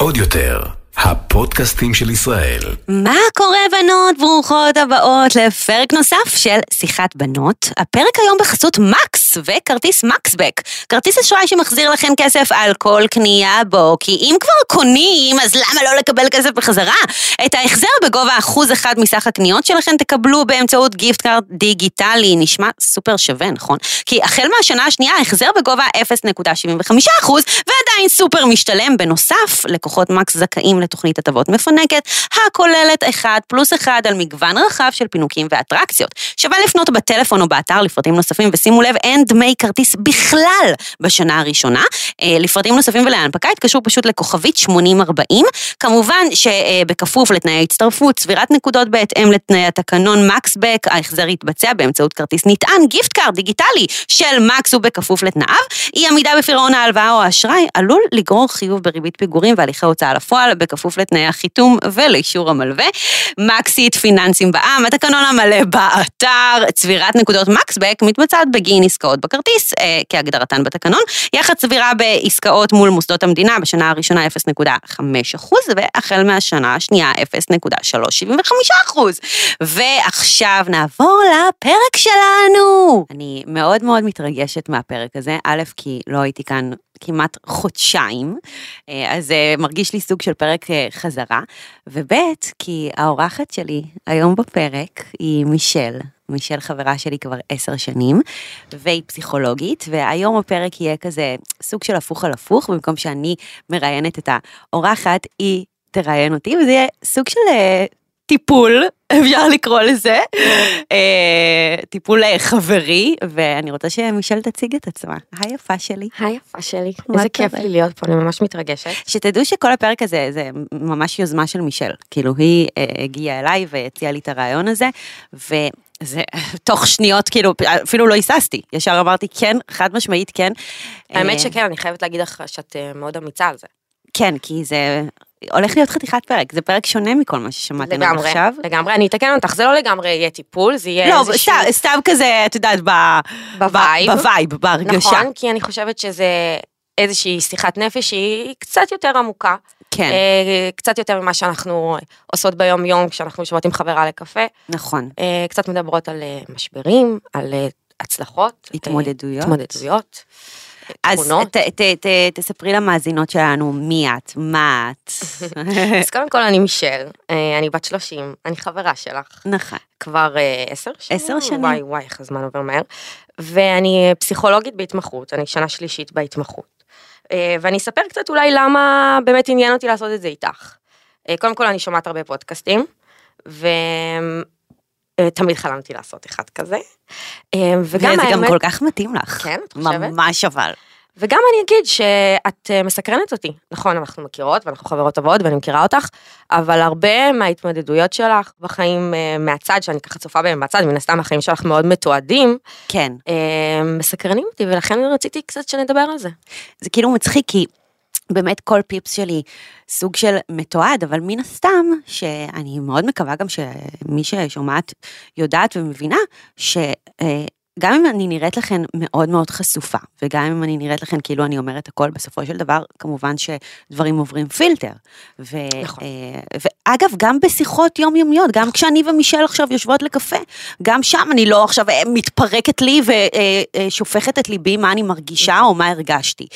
AudioTel הפודקאסטים של ישראל. מה קורה בנות? ברוכות הבאות לפרק נוסף של שיחת בנות. הפרק היום בחסות מקס וכרטיס מקסבק. כרטיס אשראי שמחזיר לכם כסף על כל קנייה בו, כי אם כבר קונים, אז למה לא לקבל כסף בחזרה? את ההחזר בגובה 1% מסך הקניות שלכם תקבלו באמצעות גיפט קארד דיגיטלי. נשמע סופר שווה, נכון? כי החל מהשנה השנייה, ההחזר בגובה 0.75%, ועדיין סופר משתלם. בנוסף, לקוחות מקס זכאים לתוכנית הטבות מפנקת, הכוללת 1+1 על מגוון רחב של פינוקים ואטרקציות. שווה לפנות בטלפון או באתר לפרטים נוספים, ושימו לב, אין דמי כרטיס בכלל בשנה הראשונה. לפרטים נוספים ולהנפקה, התקשרו פשוט לכוכבית 8040. כמובן שבכפוף לתנאי הצטרפות, צבירת נקודות בהתאם לתנאי התקנון מקסבק, ההחזר יתבצע באמצעות כרטיס נטען, גיפט קארד דיגיטלי של מקס ובכפוף לתנאיו. אי עמידה בפירעון ההלוואה או האשראי עלול לגרור חיוב בריבית פיגורים והליכי הוצאה לפועל, כפוף לתנאי החיתום ולאישור המלווה. מקסית פיננסים בעם, התקנון המלא באתר. צבירת נקודות מקסבק מתבצעת בגין עסקאות בכרטיס, כהגדרתן בתקנון, יחד צבירה בעסקאות מול מוסדות המדינה, בשנה הראשונה 0.5%, והחל מהשנה השנייה 0.375%. ועכשיו נעבור לפרק שלנו. אני מאוד מאוד מתרגשת מהפרק הזה, א', כי לא הייתי כאן כמעט חודשיים, אז זה מרגיש לי סוג של פרק חזרה, וב' כי האורחת שלי היום בפרק היא מישל. מישל חברה שלי כבר 10 שנים, והיא פסיכולוגית, והיום הפרק יהיה כזה סוג של הפוך על הפוך, במקום שאני מראיינת את האורחת, היא תראיין אותי, וזה יהיה סוג של טיפול, אפשר לקרוא לזה, טיפול חברי, ואני רוצה שמישל תציג את עצמה. היפה שלי. היפה שלי. איזה כיף לי להיות פה, אני ממש מתרגשת. שתדעו שכל הפרק הזה, זה ממש יוזמה של מישל. כאילו, היא הגיעה אליי והציעה לי את הרעיון הזה, וזה תוך שניות, כאילו, אפילו לא היססתי. ישר אמרתי, כן, חד משמעית, כן. האמת שכן, אני חייבת להגיד לך שאת מאוד אמיצה על זה. כן, כי זה הולך להיות חתיכת פרק, זה פרק שונה מכל מה ששמעתם עד עכשיו. לגמרי, אני אתקן אותך, זה לא לגמרי יהיה טיפול, זה יהיה איזשהו לא, סתם כזה, את יודעת, בווייב, בהרגשה. נכון, כי אני חושבת שזה איזושהי שיחת נפש שהיא קצת יותר עמוקה, קצת יותר ממה שאנחנו עושות ביום יום, כשאנחנו יושבות עם חברה לקפה. נכון. קצת מדברות על משברים, על הצלחות. התמודדויות. אז תספרי למאזינות שלנו מי את, מה את. אז קודם כל אני מישל, אני בת 30, אני חברה שלך. נכון. כבר 10 שנים. 10 שנים. וואי, איך הזמן עובר מהר. ואני פסיכולוגית בהתמחות, אני שנה שלישית בהתמחות. ואני אספר קצת אולי למה באמת עניין אותי לעשות את זה איתך. קודם כל אני שומעת הרבה פודקאסטים, תמיד חלמתי לעשות אחד כזה. וזה גם כל כך מתאים לך. כן, את חושבת? ממש אבל. וגם אני אגיד שאת מסקרנת אותי. נכון, אנחנו מכירות ואנחנו חברות טובות ואני מכירה אותך, אבל הרבה מההתמודדויות שלך בחיים מהצד, שאני ככה צופה בהם מהצד, מן הסתם החיים שלך מאוד מתועדים. כן. מסקרנים אותי, ולכן רציתי קצת שנדבר על זה. זה כאילו מצחיק, כי באמת כל פיפס שלי סוג של מתועד, אבל מן הסתם שאני מאוד מקווה גם שמי ששומעת יודעת ומבינה שגם אם אני נראית לכן מאוד מאוד חשופה, וגם אם אני נראית לכן כאילו אני אומרת הכל, בסופו של דבר כמובן שדברים עוברים פילטר. נכון. ואגב, גם בשיחות יומיומיות, גם כשאני ומישל עכשיו יושבות לקפה, גם שם אני לא עכשיו מתפרקת לי ושופכת את ליבי מה אני מרגישה או מה הרגשתי.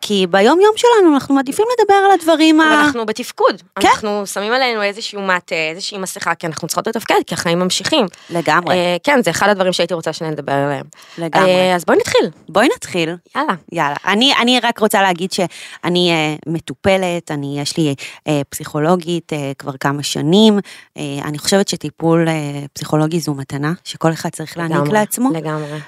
כי ביום יום שלנו אנחנו מעדיפים לדבר על הדברים אנחנו בתפקוד. כן? אנחנו שמים עלינו איזשהו מעטה, איזושהי מסכה, כי אנחנו צריכות לתפקד, כי החיים ממשיכים. לגמרי. כן, זה אחד הדברים שהייתי רוצה שנדבר עליהם. לגמרי. אז בואי נתחיל. יאללה. אני רק רוצה להגיד שאני מטופלת, יש לי פסיכולוגית כבר כמה שנים. אני חושבת שטיפול פסיכולוגי זו מתנה, שכל אחד צריך להעניק לעצמו. לגמרי.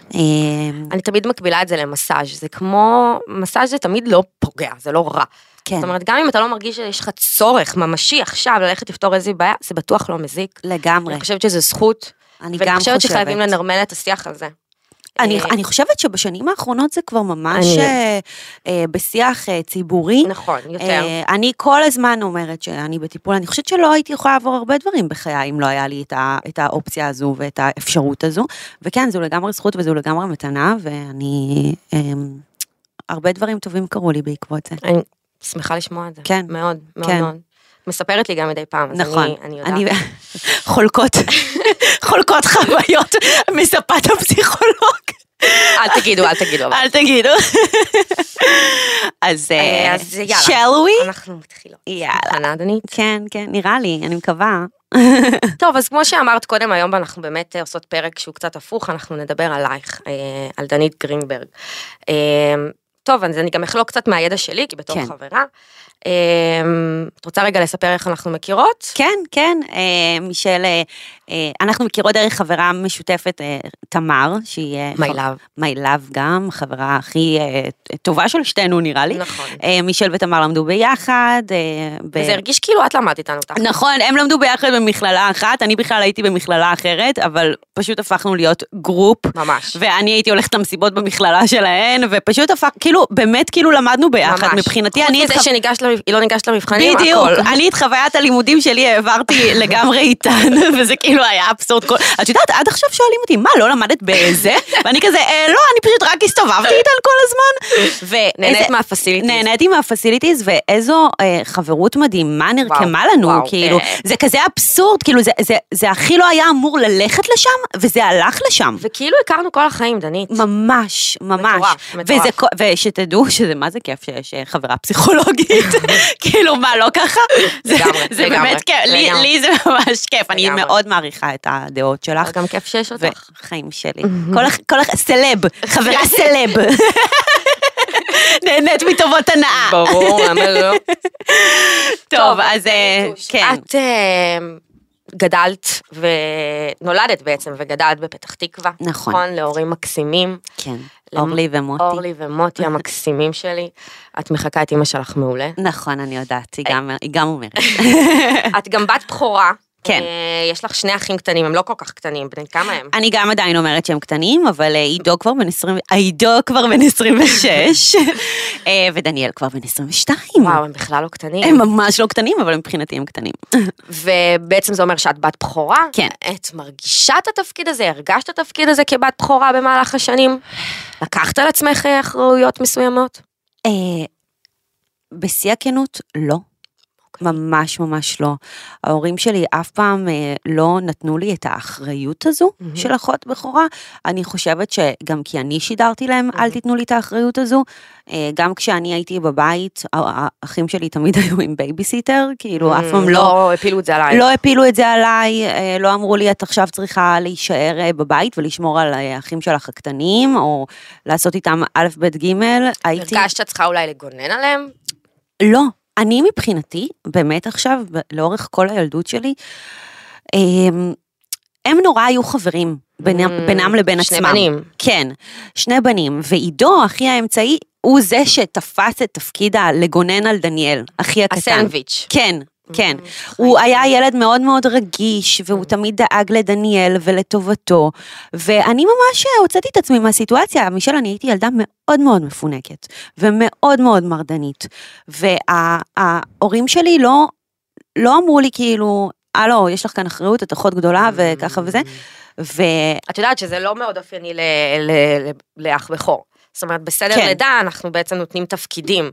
אני תמיד מקבילה את זה למסאז', זה כמו, מסאז' זה תמיד לא פוגע, זה לא רע. כן. זאת אומרת, גם אם אתה לא מרגיש שיש לך צורך ממשי עכשיו ללכת לפתור איזו בעיה, זה בטוח לא מזיק. לגמרי. אני חושבת שזו זכות. אני גם חושבת. ואני חושבת שחייבים לנרמל את השיח הזה. אני חושבת שבשנים האחרונות זה כבר ממש בשיח ציבורי. נכון, יותר. אני כל הזמן אומרת שאני בטיפול, אני חושבת שלא הייתי יכולה לעבור הרבה דברים בחיי, אם לא היה לי את האופציה הזו ואת האפשרות הזו, וכן, זו לגמרי זכות וזו לגמרי מתנה, ואני הרבה דברים טובים קרו לי בעקבות זה. אני שמחה לשמוע את זה. כן. מאוד, מאוד, כן. מאוד. מספרת לי גם מדי פעם, אז נכון, אני יודעת. חולקות חוויות מספת הפסיכולוג. אל תגידו. אז יאללה. Shall we? אנחנו מתחילות. יאללה. כן, כן, נראה לי, אני מקווה. טוב, אז כמו שאמרת קודם, היום אנחנו באמת עושות פרק שהוא קצת הפוך, אנחנו נדבר עלייך, על דנית גרינגברג. טוב, אז אני גם אחלוק קצת מהידע שלי, כי בתור חברה. את רוצה רגע לספר איך אנחנו מכירות? כן, כן, מישל, אנחנו מכירות דרך חברה משותפת, תמר, שהיא... My love גם, חברה הכי טובה של שתינו, נראה לי. נכון. מישל ותמר למדו ביחד. וזה הרגיש כאילו את למדת איתנו. נכון, הם למדו ביחד במכללה אחת, אני בכלל הייתי במכללה אחרת, אבל פשוט הפכנו להיות גרופ. ממש. ואני הייתי הולכת למסיבות במכללה שלהן, ופשוט הפכנו, כאילו, באמת כאילו למדנו ביחד. מבחינתי, אני... היא לא ניגשת למבחנים, הכל. בדיוק, אני את חוויית הלימודים שלי העברתי לגמרי איתן, וזה כאילו היה אבסורד. את יודעת, עד עכשיו שואלים אותי, מה, לא למדת באיזה? ואני כזה, לא, אני פשוט רק הסתובבתי איתן כל הזמן. נהניתי מהפסיליטיז, ואיזו חברות מדהימה נרקמה לנו, כאילו, זה כזה אבסורד, כאילו, זה הכי לא היה אמור ללכת לשם, וזה הלך לשם. וכאילו הכרנו כל החיים, דנית. ממש, ממש. ושתדעו שזה מה זה כיף שיש חברה פסיכולוגית. כאילו מה, לא ככה? זה באמת כיף, לי זה ממש כיף, אני מאוד מעריכה את הדעות שלך. גם כיף שיש אותך. חיים שלי. סלב, חברה סלב. נהנית מטובות הנאה. ברור, אמר לא. טוב, אז כן. את גדלת ונולדת בעצם, וגדלת בפתח תקווה. נכון. להורים מקסימים. כן. אורלי ומוטי המקסימים שלי. את מחכה את אמא שלך מעולה. נכון, אני יודעת, היא גם אומרת. את גם בת בחורה. כן. יש לך שני אחים קטנים, הם לא כל כך קטנים, בני כמה הם? אני גם עדיין אומרת שהם קטנים, אבל עידו כבר בן 26, ודניאל כבר בן 22. וואו, הם בכלל לא קטנים. הם ממש לא קטנים, אבל מבחינתי הם קטנים. ובעצם זה אומר שאת בת בחורה. כן. את מרגישה את התפקיד הזה, הרגשת את התפקיד הזה כבת בחורה במהלך השנים? לקחת על עצמך אחריות מסוימות? בשיא הכנות, לא. ממש ממש לא. ההורים שלי אף פעם לא נתנו לי את האחריות הזו של אחות בכורה. אני חושבת שגם כי אני שידרתי להם, אל תיתנו לי את האחריות הזו. גם כשאני הייתי בבית, האחים שלי תמיד היו עם בייביסיטר, כאילו אף פעם לא הפילו את זה עליי. לא הפילו את זה עליי, לא אמרו לי, את עכשיו צריכה להישאר בבית ולשמור על האחים שלך הקטנים, או לעשות איתם א' ב' ג'. הרגשת שאת צריכה אולי לגונן עליהם? לא. אני מבחינתי, באמת עכשיו, לאורך כל הילדות שלי, הם נורא היו חברים בינם לבין עצמם. שני בנים. כן, שני בנים. ועידו, אחי האמצעי, הוא זה שתפס את תפקידה לגונן על דניאל, אחי הקטן. הסנדוויץ'. כן. כן, הוא היה ילד מאוד מאוד רגיש, והוא תמיד דאג לדניאל ולטובתו, ואני ממש הוצאתי את עצמי מהסיטואציה, מישל, אני הייתי ילדה מאוד מאוד מפונקת, ומאוד מאוד מרדנית, וההורים שלי לא אמרו לי כאילו, לא, יש לך כאן אחריות, את אחות גדולה וככה וזה, את יודעת שזה לא מאוד אופייני לאח בכור. זאת אומרת, בסדר לידה, אנחנו בעצם נותנים תפקידים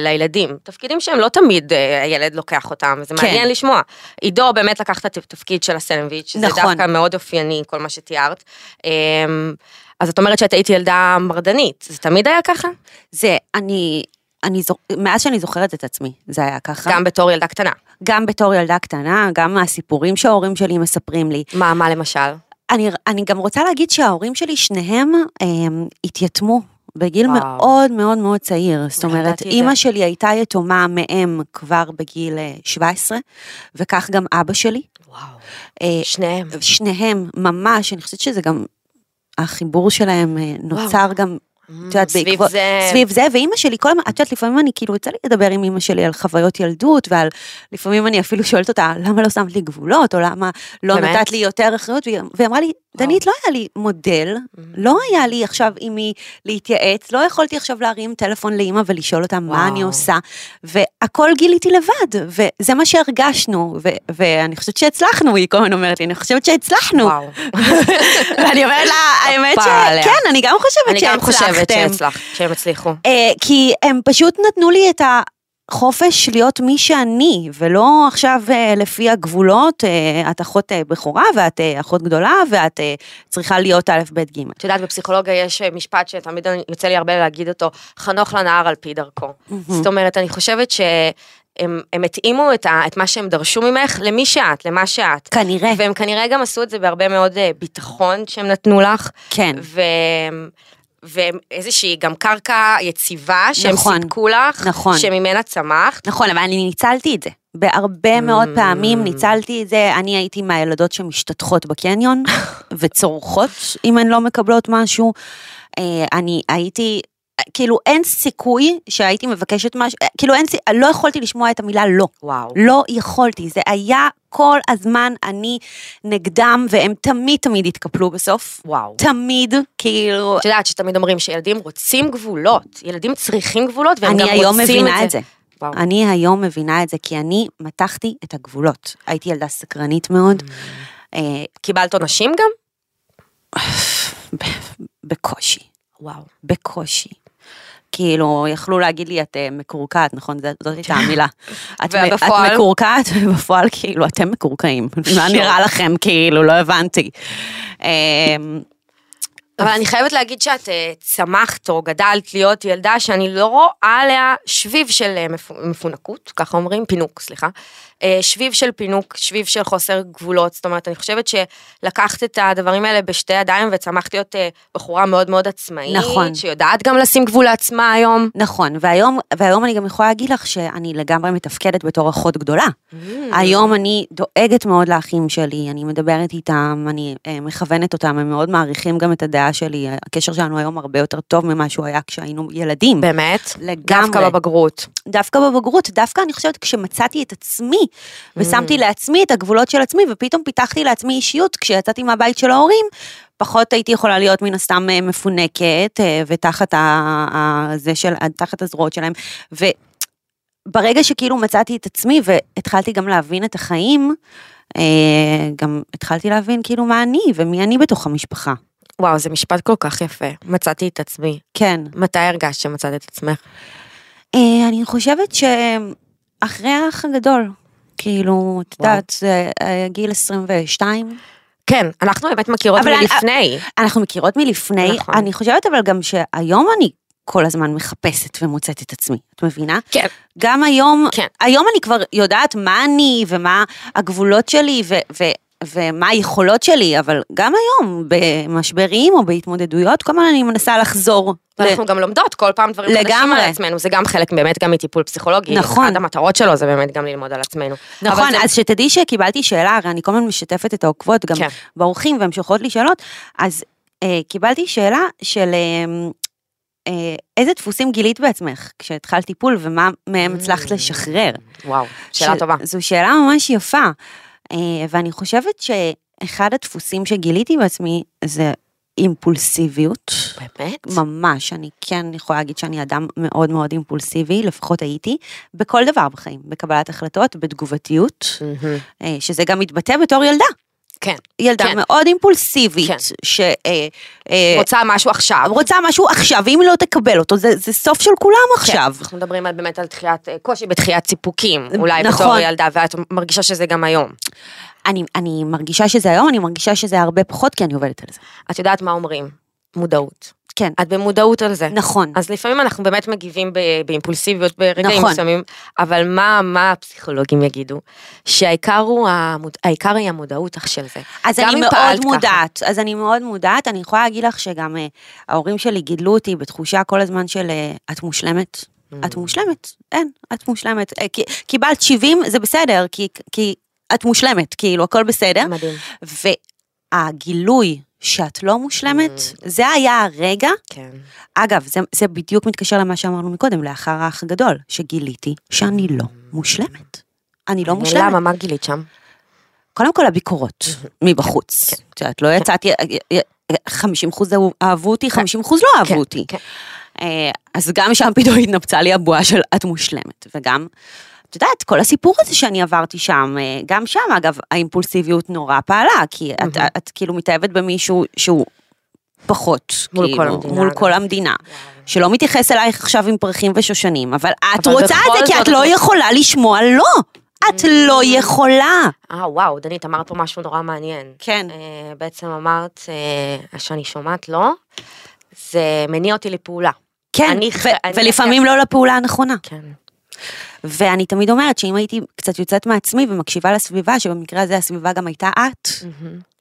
לילדים. תפקידים שהם לא תמיד הילד לוקח אותם, וזה מעניין לשמוע. עידו באמת לקח את התפקיד של הסנדוויץ', זה דווקא מאוד אופייני, כל מה שתיארת. אז את אומרת שאת היית ילדה מרדנית, זה תמיד היה ככה? זה, מאז שאני זוכרת את עצמי, זה היה ככה. גם בתור ילדה קטנה? גם בתור ילדה קטנה, גם הסיפורים שההורים שלי מספרים לי. מה למשל? אני גם רוצה להגיד שההורים שלי שניהם התייתמו בגיל מאוד מאוד מאוד צעיר. זאת אומרת, אמא שלי הייתה יתומה מהם כבר בגיל 17, וכך גם אבא שלי. שניהם. שניהם, ממש, אני חושבת שזה גם, החיבור שלהם נוצר גם, סביב זה, ואמא שלי, כל הזמן, את יודעת, לפעמים אני כאילו יצא לי לדבר עם אמא שלי על חוויות ילדות, ועל, לפעמים אני אפילו שואלת אותה, למה לא שמת לי גבולות, או למה לא נתת לי יותר אחריות, והיא אמרה לי, דנית, לא היה לי מודל, לא היה לי עכשיו עם מי להתייעץ, לא יכולתי עכשיו להרים טלפון לאמא ולשאול אותה מה אני עושה, והכל גיליתי לבד, וזה מה שהרגשנו, ואני חושבת שהצלחנו, היא כל הזמן אומרת לי, אני חושבת שהצלחנו. ואני אומרת לה, האמת שכן, אני גם חושבת שהצלחתם. אני גם חושבת שהם הצליחו. כי הם פשוט נתנו לי את ה... חופש להיות מי שאני, ולא עכשיו לפי הגבולות, את אחות בכורה, ואת אחות גדולה, ואת צריכה להיות א' ב' ג'. את יודעת, בפסיכולוגיה יש משפט שתמיד יוצא לי הרבה להגיד אותו, חנוך לנער על פי דרכו. זאת אומרת, אני חושבת שהם התאימו את מה שהם דרשו ממך, למי שאת, למה שאת. כנראה. והם כנראה גם עשו את זה בהרבה מאוד ביטחון שהם נתנו לך. כן. ואיזושהי גם קרקע יציבה שהם סיפקו לך, שממנה צמחת. נכון, אבל אני ניצלתי את זה. בהרבה מאוד פעמים ניצלתי את זה. אני הייתי מהילדות שמשתתחות בקניון, וצורכות אם הן לא מקבלות משהו. אני הייתי, כאילו אין סיכוי שהייתי מבקשת משהו, כאילו אין סיכוי, לא יכולתי לשמוע את המילה לא. לא יכולתי, זה היה כל הזמן אני נגדם, והם תמיד התקפלו בסוף. וואו. תמיד, כאילו... את יודעת שתמיד אומרים שילדים רוצים גבולות, ילדים צריכים גבולות, והם גם רוצים את זה. אני היום מבינה את זה, כי אני מתחתי את הגבולות. הייתי ילדה סקרנית מאוד. קיבלת עונשים גם? בקושי. וואו. בקושי. כאילו, יכלו להגיד לי, את מקורקעת, נכון? זאת הייתה המילה. את מקורקעת, ובפועל, כאילו, אתם מקורקעים. מה נראה לכם, כאילו, לא הבנתי. אבל אני חייבת להגיד שאת צמחת או גדלת להיות ילדה, שאני לא רואה עליה שביב של מפונקות, ככה אומרים, פינוק, סליחה. שביב של פינוק, שביב של חוסר גבולות, זאת אומרת, אני חושבת שלקחת את הדברים האלה בשתי ידיים, וצמחת להיות בחורה מאוד מאוד עצמאית, נכון. שיודעת גם לשים גבול לעצמה היום. נכון, והיום אני גם יכולה להגיד לך, שאני לגמרי מתפקדת בתור אחות גדולה. היום אני דואגת מאוד לאחים שלי, אני מדברת איתם, אני מכוונת אותם, הם מאוד מעריכים גם את הדעה שלי, הקשר שלנו היום הרבה יותר טוב, ממה שהוא היה כשהיינו ילדים. באמת? לגמרי. דווקא בבגרות. דווקא אני חושבת כשמצאתי את עצמי, ושמתי לעצמי את הגבולות של עצמי, ופתאום פיתחתי לעצמי אישיות, כשיצאתי מהבית של ההורים, פחות הייתי יכולה להיות מן הסתם מפונקת, ותחת הזרועות שלהם, וברגע שכאילו מצאתי את עצמי, והתחלתי גם להבין את החיים, גם התחלתי להבין כאילו מה אני, ומי אני בתוך המשפחה. וואו, זה משפט כל כך יפה, מצאתי את עצמי. כן. מתי הרגשת שמצאת את עצמך? אני חושבת ש... אחרי האח הגדול, כאילו, את יודעת, זה גיל 22. כן, אנחנו באמת מכירות מלפני. אנחנו מכירות מלפני, אני חושבת אבל גם שהיום אני כל הזמן מחפשת ומוצאת את עצמי, את מבינה? כן. גם היום, היום אני כבר יודעת מה אני, ומה הגבולות שלי, ומה היכולות שלי, אבל גם היום, במשברים או בהתמודדויות, כל הזמן אני מנסה לחזור. אנחנו גם לומדות כל פעם דברים חדשים על עצמנו, זה גם חלק באמת גם מטיפול פסיכולוגי, אחת המטרות שלו זה באמת גם ללמוד על עצמנו. נכון, אז שתדעי שקיבלתי שאלה, הרי אני כל הזמן משתפת את העוקבות, גם בעורכים והם שולחות לי שאלות, אז קיבלתי שאלה של איזה דפוסים גילית בעצמך, כשהתחלת טיפול ומה מהם הצלחת לשחרר. וואו, שאלה טובה. זו שאלה ממש יפה. ואני חושבת שאחד הדפוסים שגיליתי בעצמי זה אימפולסיביות. באמת? ממש, אני כן יכולה להגיד שאני אדם מאוד מאוד אימפולסיבי, לפחות הייתי, בכל דבר בחיים, בקבלת החלטות, בתגובתיות, שזה גם מתבטא בתור ילדה. כן. ילדה מאוד אימפולסיבית, רוצה משהו עכשיו, ואם היא לא תקבל אותו, זה סוף של כולם עכשיו. אנחנו מדברים באמת על קושי בתחיית סיפוקים, אולי בתור ילדה, ואת מרגישה שזה גם היום. אני מרגישה שזה היום, אני מרגישה שזה הרבה פחות, כי אני עובדת על זה. את יודעת מה אומרים? מודעות. כן. את במודעות על זה. נכון. אז לפעמים אנחנו באמת מגיבים באימפולסיביות ברגעים מסוימים, אבל מה הפסיכולוגים יגידו? שהעיקר היא המודעות של זה. אז אני מאוד מודעת, אני יכולה להגיד לך שגם ההורים שלי גידלו אותי בתחושה כל הזמן של את מושלמת. את מושלמת? אין, את מושלמת. קיבלת 70, זה בסדר, כי את מושלמת, כאילו הכל בסדר. מדהים. והגילוי שאת לא מושלמת, זה היה הרגע. כן. אגב, זה בדיוק מתקשר למה שאמרנו מקודם, לאחר האח הגדול, שגיליתי שאני לא מושלמת. אני לא מושלמת. למה, מה גילית שם? קודם כל הביקורות, מבחוץ. את לא יצאת, 50% אהבו אותי, 50% לא אהבו אותי. אז גם שם פתאום התנפצה לי הבועה של את מושלמת, וגם, את יודעת, כל הסיפור הזה שאני עברתי שם, גם שם, אגב, האימפולסיביות נורא פעלה, כי את כאילו מתאהבת במישהו שהוא פחות, מול כל המדינה, שלא מתייחס אלייך עכשיו עם פרחים ושושנים, אבל את רוצה את זה, כי את לא יכולה לשמוע לא. את לא יכולה. וואו, דנית, אמרת פה משהו נורא מעניין. כן. בעצם אמרת, שאני שומעת לא, זה מניע אותי לפעולה. כן, ולפעמים לא לפעולה הנכונה. כן. ואני תמיד אומרת שאם הייתי קצת יוצאת מעצמי ומקשיבה לסביבה, שבמקרה הזה הסביבה גם הייתה את,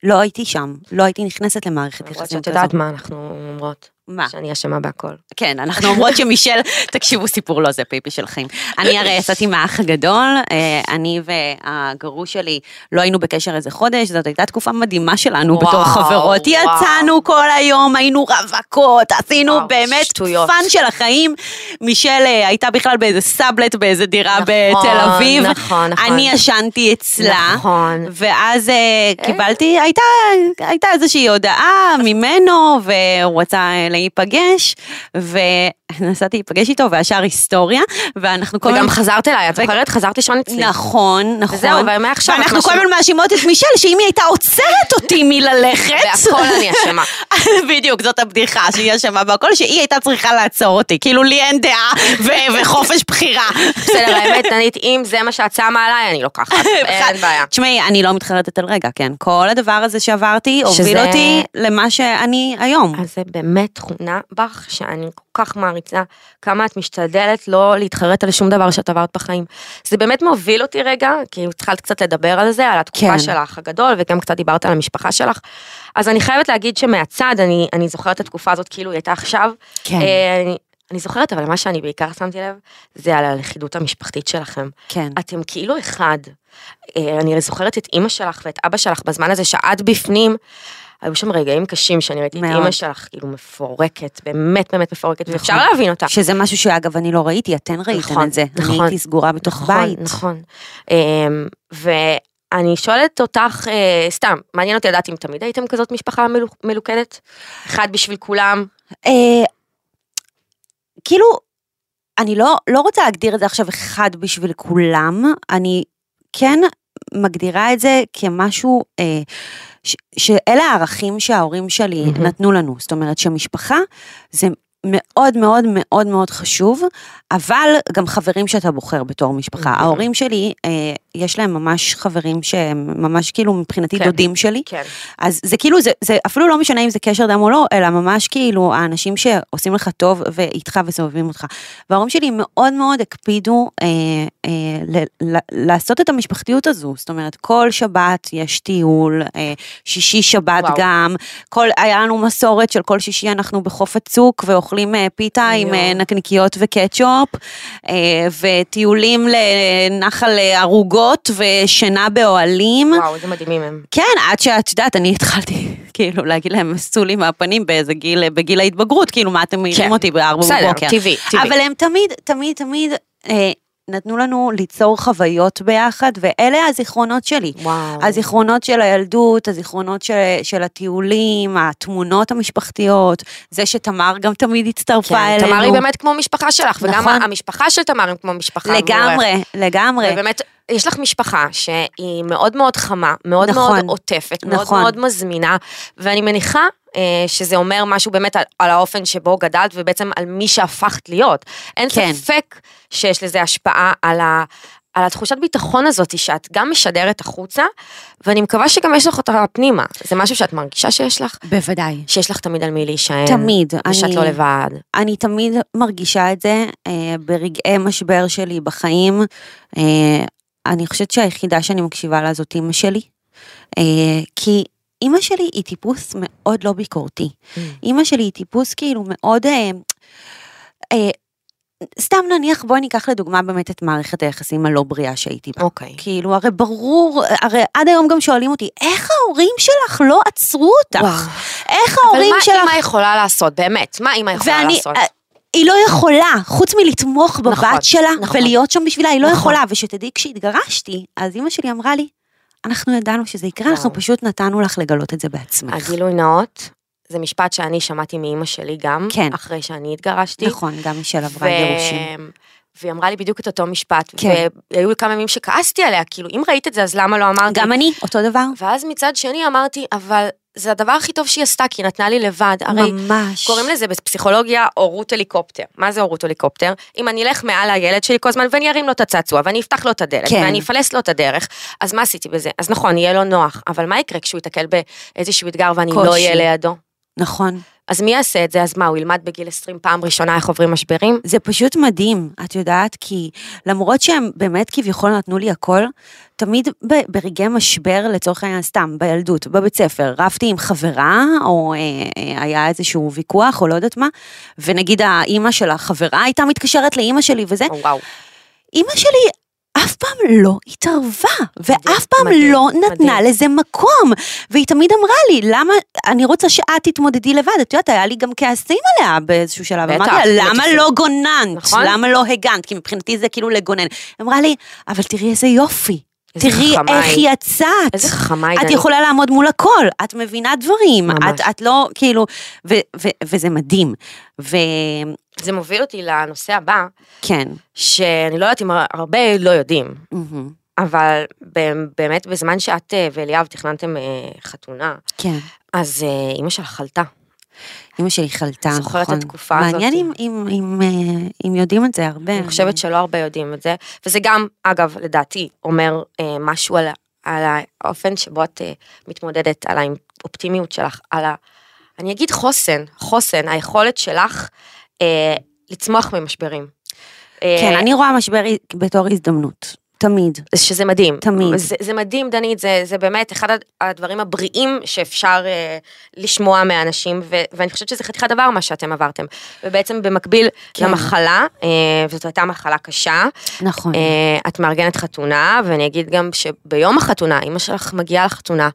לא הייתי שם, לא הייתי נכנסת למערכת יחסים כזאת. את יודעת מה אנחנו אומרות? מה? שאני אשמה בהכל. כן, אנחנו אומרות שמישל, תקשיבו סיפור לא, זה פיפי של חיים. אני הרי יצאתי מהאח הגדול, אני והגרוש שלי לא היינו בקשר איזה חודש, זאת הייתה תקופה מדהימה שלנו בתור חברות, יצאנו כל היום, היינו רווקות, עשינו באמת פאן של החיים, מישל הייתה בכלל באיזה סאבלט, באיזה דירה בתל אביב, אני ישנתי אצלה, ואז קיבלתי, הייתה איזושהי הודעה ממנו, והוא רצה להיפגש, ונסעתי להיפגש איתו, והשאר היסטוריה, ואנחנו כל... וגם חזרת אליי, את זוכרת? חזרתי שון אצלי. נכון, נכון. וזהו, ומעכשיו... ואנחנו כל מיני מאשימות את מישל, שאם היא הייתה עוצרת אותי מללכת... והכל אני אשמה. בדיוק, זאת הבדיחה, שהיא אשמה בהכל, שהיא הייתה צריכה לעצור אותי, כאילו לי אין דעה, וחופש בחירה. בסדר, האמת, ננית, אם זה מה שהצעה מעלה, אני לוקחת, אין בעיה. תשמעי, אני לא מתחרטת על רגע, כן? כל הדבר הזה שעברתי, הוביל אותי למה שאני היום. אז זה באמת תכונה בך, שאני כל כך מעריצה, כמה את משתדלת לא להתחרט על שום דבר שאת עברת בחיים. זה באמת מוביל אותי רגע, כי התחלת קצת לדבר על זה, על התקופה שלך הגדול, וגם קצת דיברת על המשפחה שלך. אז אני חייבת להגיד שמהצד, אני זוכרת את התקופה הזאת, כאילו היא הייתה עכשיו. כן. אני זוכרת, אבל מה שאני בעיקר שמתי לב, זה על הלכידות המשפחתית שלכם. כן. אתם כאילו אחד. אני זוכרת את אמא שלך ואת אבא שלך בזמן הזה שעד בפנים, היו שם רגעים קשים שאני ראיתי את אמא שלך, כאילו מפורקת, באמת באמת מפורקת, ואפשר להבין אותה. שזה משהו שאגב אני לא ראיתי, אתן ראיתן את זה. אני הייתי סגורה בתוך בית. נכון, נכון. אני שואלת אותך, סתם, מעניין אותי לדעת אם תמיד הייתם כזאת משפחה מלוכדת? אחד בשביל כולם? כאילו, אני לא רוצה להגדיר את זה עכשיו אחד בשביל כולם, אני כן מגדירה את זה כמשהו, שאלה הערכים שההורים שלי נתנו לנו, זאת אומרת שהמשפחה זה מאוד מאוד מאוד מאוד חשוב, אבל גם חברים שאתה בוחר בתור משפחה, ההורים שלי יש להם ממש חברים שהם ממש כאילו מבחינתי דודים שלי, אז זה כאילו, זה אפילו לא משנה אם זה קשר דם או לא, אלא ממש כאילו האנשים שעושים לך טוב ואיתך וסובבים אותך, וההורים שלי מאוד מאוד הקפידו לעשות את המשפחתיות הזו, זאת אומרת כל שבת יש טיול, שישי שבת גם, היה לנו מסורת של כל שישי אנחנו בחוף הצוק ואוכלים פיתה עם נקניקיות וקטשופ, וטיולים לנחל הרוגות, ושינה באוהלים. וואו, זה מדהימים הם. כן, עד שאת יודעת, אני התחלתי, כאילו, להגיד להם, עשו לי מהפנים בגיל ההתבגרות, כאילו, מה אתם מראים אותי ב-4 בבוקר. טבעי, טבעי. אבל הם תמיד, תמיד, תמיד, נתנו לנו ליצור חוויות ביחד, ואלה הזיכרונות שלי. וואו. הזיכרונות של הילדות, הזיכרונות של הטיולים, התמונות המשפחתיות, זה שתמר גם תמיד הצטרפה כן, אלינו. תמר היא באמת כמו משפחה שלך, נכון. וגם המשפחה של תמר היא כמו משפחה. לגמרי, מורך. לגמרי. ובאמת, יש לך משפחה שהיא מאוד מאוד חמה, מאוד נכון, מאוד עוטפת, נכון. מאוד מאוד מזמינה, ואני מניחה, שזה אומר משהו באמת על האופן שבו גדלת, ובעצם על מי שהפכת להיות. אין ספק שיש לזה השפעה על התחושת ביטחון הזאת, שאת גם משדרת החוצה, ואני מקווה שגם יש לך אותה פנימה. זה משהו שאת מרגישה שיש לך? בוודאי. שיש לך תמיד על מי להישען. תמיד. ושאת לא לבד. אני תמיד מרגישה את זה, ברגעי משבר שלי בחיים. אני חושבת שהיחידה שאני מקשיבה לה זאת אמא שלי, כי אמא שלי היא טיפוס מאוד לא ביקורתי. אמא שלי היא טיפוס כאילו מאוד... סתם נניח, בואי ניקח לדוגמה באמת את מערכת היחסים הלא בריאה שהייתי בה. אוקיי. כאילו, הרי ברור, הרי עד היום גם שואלים אותי, איך ההורים שלך לא עצרו אותך? איך ההורים שלך... אבל מה אמא יכולה לעשות, באמת? מה אמא יכולה לעשות? היא לא יכולה, חוץ מלתמוך בבת שלה, ולהיות שם בשבילה, היא לא יכולה. ושתדעי, כשהתגרשתי, אז אמא שלי אמרה לי, אנחנו ידענו שזה יקרה, אנחנו פשוט נתנו לך לגלות את זה בעצמך. הגילוי נאות, זה משפט שאני שמעתי מאמא שלי גם, אחרי שאני התגרשתי. נכון, גם מישל עברה גירושים. והיא אמרה לי בדיוק את אותו משפט, והיו לי כמה ימים שכעסתי עליה, כאילו, אם ראית את זה, אז למה לא אמרתי? גם אני, אותו דבר. ואז מצד שני אמרתי, אבל זה הדבר הכי טוב שהיא עשתה, כי היא נתנה לי לבד. הרי קוראים לזה בפסיכולוגיה אורות הליקופטר. מה זה אורות הליקופטר? אם אני אלך מעל הילד שלי כל הזמן, ואני ארים לו את הצעצוע, ואני אפתח לו את הדלת, ואני אפלס לו את הדרך, אז מה עשיתי בזה? אז נכון, יהיה לו נוח, אבל מה יקרה כשהוא יתקל באיזשהו אתגר ואני לא אהיה לידו? נכון. אז מי יעשה את זה? אז מה, הוא ילמד בגיל 20 פעם ראשונה איך עוברים משברים? זה פשוט מדהים, את יודעת, כי למרות שהם באמת כביכול נתנו לי הכל, תמיד ברגעי משבר, לצורך העניין סתם, בילדות, בבית ספר, רבתי עם חברה, או היה איזשהו ויכוח, או לא יודעת מה, ונגיד האמא של החברה הייתה מתקשרת לאמא שלי וזה. וואו. אמא שלי אף פעם לא התערבה, ואף פעם לא נתנה לזה מקום, והיא תמיד אמרה לי, למה, אני רוצה שאת תתמודדי לבד, את יודעת, היה לי גם כעסים עליה באיזשהו שלב, אמרתי לה, למה לא גוננת, למה לא הגנת, כי מבחינתי זה כאילו לגונן, אמרה לי, אבל תראי איזה יופי, תראי איך יצאת, את יכולה לעמוד מול הכל, את מבינה דברים, את לא, כאילו, וזה מדהים, זה מוביל אותי לנושא הבא, כן. שאני לא יודעת אם הרבה לא יודעים, אבל באמת בזמן שאת ואליאב תכננתם חתונה, כן. אז אמא שלה חלתה. אמא שלי חלתה, נכון. זוכרת את התקופה הזאת. מעניין אם יודעים את זה הרבה. אני חושבת שלא הרבה יודעים את זה, וזה גם, אגב, לדעתי, אומר משהו על האופן שבו את מתמודדת, על האופטימיות שלך, על אני אגיד חוסן, היכולת שלך, לצמוח ממשברים. כן, אני רואה משבר בתור הזדמנות, תמיד. שזה מדהים. תמיד. זה מדהים, דנית, זה באמת אחד הדברים הבריאים שאפשר לשמוע מהאנשים, ואני חושבת שזה חתיך הדבר מה שאתם עברתם. ובעצם במקביל למחלה, וזאת הייתה מחלה קשה. נכון. את מארגנת חתונה, ואני אגיד גם שביום החתונה, אמא שלך מגיעה לחתונה,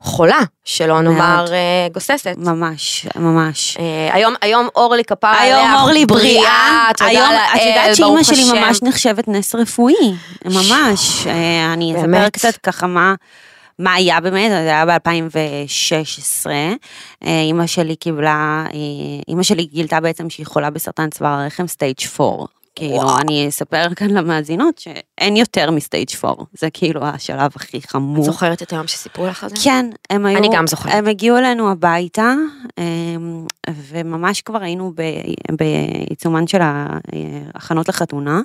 חולה, שלא נאמר גוססת. ממש, ממש. היום אורלי כפרה עליה. היום אורלי בריאה. תודה לאל, את יודעת שאמא שלי ממש נחשבת נס רפואי. ממש. אני אספר קצת ככה מה היה באמת, זה היה ב-2016. אמא שלי גילתה בעצם שהיא חולה בסרטן צוואר הרחם סטייג' 4. כאילו, אני אספר כאן למאזינות שאין יותר מסטייג' 4. זה כאילו השלב הכי חמור. את זוכרת את היום שסיפרו לך על זה? כן, הם היו, אני גם זוכרת. הם הגיעו אלינו הביתה, וממש כבר היינו בעיצומן של ההכנות לחתונה,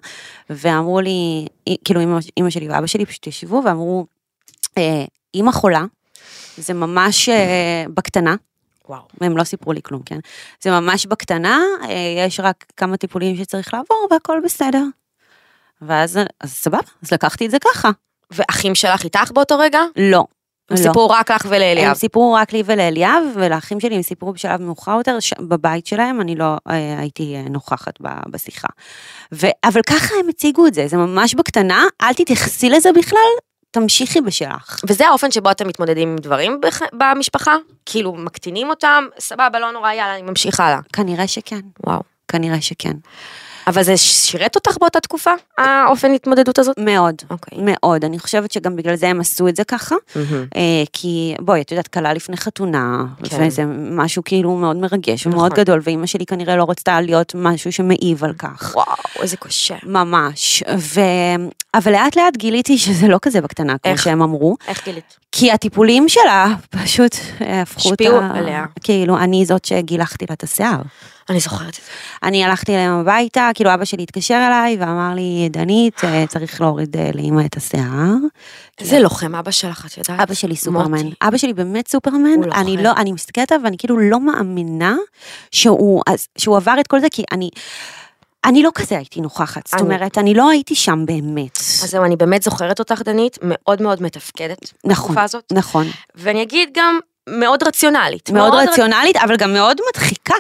ואמרו לי, כאילו, אמא שלי ואבא שלי פשוט ישבו, ואמרו, אמא חולה, זה ממש בקטנה, וואו. הם לא סיפרו לי כלום, כן? זה ממש בקטנה, יש רק כמה טיפולים שצריך לעבור, והכל בסדר. ואז, סבב, אז לקחתי את זה ככה. ואחים שלך איתך באותו רגע? לא. הם סיפרו רק לך ולאליאב. הם סיפרו רק לי ולאליאב, ולאחים שלי הם סיפרו בשלב מאוחר יותר, בבית שלהם אני לא הייתי נוכחת בשיחה. אבל ככה הם הציגו את זה, זה ממש בקטנה, אל תתייחסי לזה בכלל, תמשיכי בשלך. וזה האופן שבו אתם מתמודדים עם דברים במשפחה? כאילו, מקטינים אותם, סבבה, לא נורא, יאללה, אני ממשיכה הלאה. כנראה שכן. וואו. כנראה שכן. אבל זה שירת אותך באותה תקופה, האופן התמודדות הזאת? מאוד, מאוד. אני חושבת שגם בגלל זה הם עשו את זה ככה, כי בואי, את יודעת, קלה לפני חתונה, וזה משהו כאילו מאוד מרגש ומאוד גדול, ואמא שלי כנראה לא רצתה להיות משהו שמעיב על כך. וואו, איזה קשה. ממש. אבל לאט לאט גיליתי שזה לא כזה בקטנה, כמו שהם אמרו. איך גילית? כי הטיפולים שלה פשוט הפכו אותה. השפיעו עליה. כאילו, אני זאת שגילחתי לה את השיער. אני זוכרת את זה. אני הלכתי אליהם הביתה, כאילו אבא שלי התקשר אליי, ואמר לי, דנית, צריך להוריד לאמא את השיער. זה לוחם, אבא שלך, את יודעת? אבא שלי סופרמן. אבא שלי באמת סופרמן, אני מסתכלת ואני כאילו לא מאמינה שהוא עבר את כל זה, כי אני לא כזה הייתי נוכחת, זאת אומרת, אני לא הייתי שם באמת. אז זהו, אני באמת זוכרת אותך, דנית, מאוד מאוד מתפקדת. נכון, נכון. ואני אגיד גם מאוד רציונלית. מאוד רציונלית, אבל גם מאוד מדחיקה.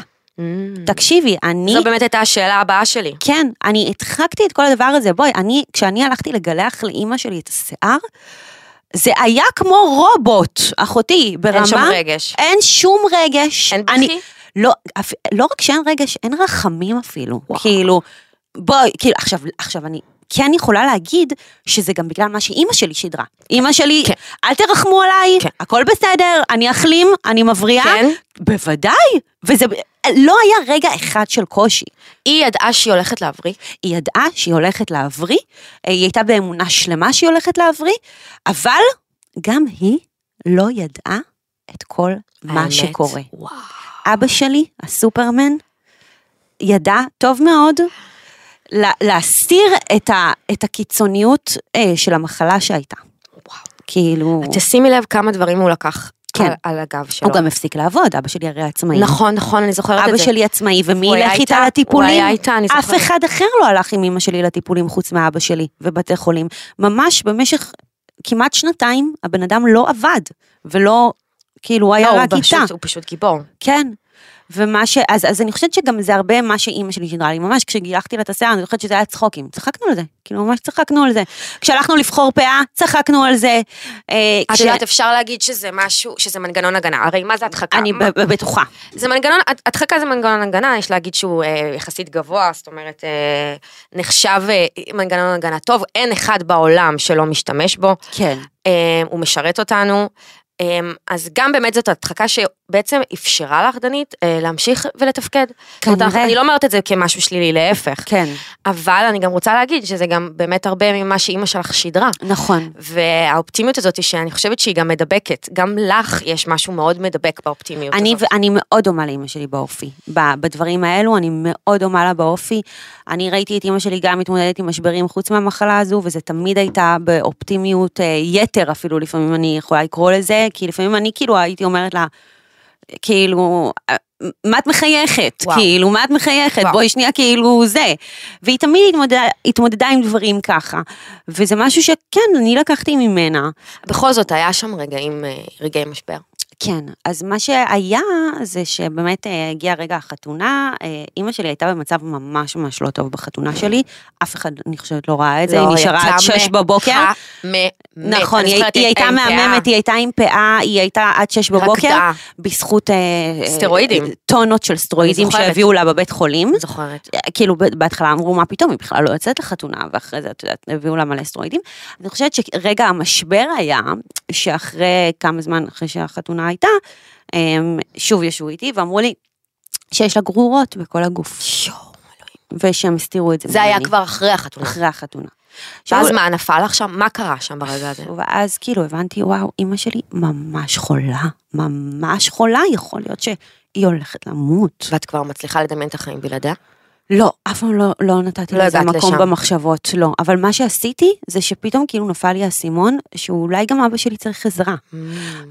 תקשיבי, זו באמת הייתה השאלה הבאה שלי. כן, אני הדחקתי את כל הדבר הזה, בואי, כשאני הלכתי לגלח לאמא שלי את השיער, זה היה כמו רובוט, אחותי, ברמה, אין שום רגש. אין שום רגש. אין בכי? לא רק שאין רגש, אין רחמים אפילו, כאילו, בואי, כאילו, עכשיו אני כן יכולה להגיד שזה גם בגלל מה שאימא שלי שידרה. אימא שלי, כן. אל תרחמו עליי, כן. הכל בסדר, אני אחלים, אני מבריאה. כן. בוודאי. וזה לא היה רגע אחד של קושי. היא ידעה שהיא הולכת לעברי. היא ידעה שהיא הולכת לעברי. היא הייתה באמונה שלמה שהיא הולכת לעברי, אבל גם היא לא ידעה את כל מה שקורה. וואו. אבא שלי, הסופרמן, ידע טוב מאוד להסתיר את הקיצוניות של המחלה שהייתה. וואו. כאילו... תשימי לב כמה דברים הוא לקח. כן. על הגב שלו. הוא גם הפסיק לעבוד, אבא שלי הרי עצמאי. נכון, נכון, אני זוכרת את זה. אבא שלי עצמאי, ומי הלך איתה לטיפולים? הוא היה איתה, אני זוכרת. אף אחד אחר לא הלך עם אמא שלי לטיפולים, חוץ מאבא שלי ובתי חולים. ממש במשך כמעט שנתיים, הבן אדם לא עבד, ולא, כאילו, הוא היה רק איתה. הוא פשוט גיבור. כן. ומה ש... אז אני חושבת שגם זה הרבה מה שאימא שלי שידרה לי, ממש כשגילחתי לה את השיער, אני חושבת שזה היה צחוקים, צחקנו על זה, כאילו ממש צחקנו על זה, כשהלכנו לבחור פאה, צחקנו על זה. את יודעת, אפשר להגיד שזה משהו, שזה מנגנון הגנה, הרי מה זה הדחקה? אני בטוחה. זה מנגנון, הדחקה זה מנגנון הגנה, יש להגיד שהוא יחסית גבוה, זאת אומרת, נחשב מנגנון הגנה טוב, אין אחד בעולם שלא משתמש בו, הוא משרת אותנו, אז גם באמת זאת הדחקה שבעצם אפשרה לך, דנית, להמשיך ולתפקד. כנראה. אני לא אומרת את זה כמשהו שלילי, להפך. כן. אבל אני גם רוצה להגיד שזה גם באמת הרבה ממה שאימא שלך שידרה. נכון. והאופטימיות הזאת היא שאני חושבת שהיא גם מדבקת. גם לך יש משהו מאוד מדבק באופטימיות הזאת. אני מאוד דומה לאימא שלי באופי. בדברים האלו אני מאוד דומה לה באופי. אני ראיתי את אימא שלי גם מתמודדת עם משברים חוץ מהמחלה הזו, וזה תמיד הייתה באופטימיות יתר, אפילו לפעמים אני יכולה לקרוא לזה, כי לפעמים אני כאילו הייתי אומרת לה, כאילו, מה את מחייכת? וואו. כאילו, מה את מחייכת? וואו. בואי שנייה כאילו זה. והיא תמיד התמודדה עם דברים ככה. וזה משהו שכן, אני לקחתי ממנה. בכל זאת, היה שם רגעי משבר. כן, אז מה שהיה זה שבאמת הגיע רגע החתונה, אמא שלי הייתה במצב ממש ממש לא טוב בחתונה שלי, אף אחד אני חושבת לא ראה את זה, היא נשארה עד 6 בבוקר, נכון, היא הייתה מהממת, היא הייתה עם פאה, היא הייתה עד 6 בבוקר, בזכות טונות של סטרואידים שהביאו לה בבית חולים, כאילו בהתחלה אמרו מה פתאום, היא בכלל לא יוצאת לחתונה, ואחרי זה הביאו לה מלא סטרואידים, אני חושבת שרגע המשבר היה, שאחרי כמה זמן, אחרי שהחתונה הייתה, שוב ישו איתי ואמרו לי שיש לה גרורות בכל הגוף. ושהם הסתירו את זה. זה היה כבר אחרי החתונה. אחרי החתונה. ואז מה, נפל לך שם? מה קרה שם ברגע הזה? ואז כאילו הבנתי, וואו, אמא שלי ממש חולה. ממש חולה, יכול להיות שהיא הולכת למות. ואת כבר מצליחה לדמיין את החיים בלעדיה? לא, אף פעם לא נתתי לזה מקום במחשבות, לא. אבל מה שעשיתי, זה שפתאום כאילו נפל לי הסימון, שאולי גם אבא שלי צריך עזרה.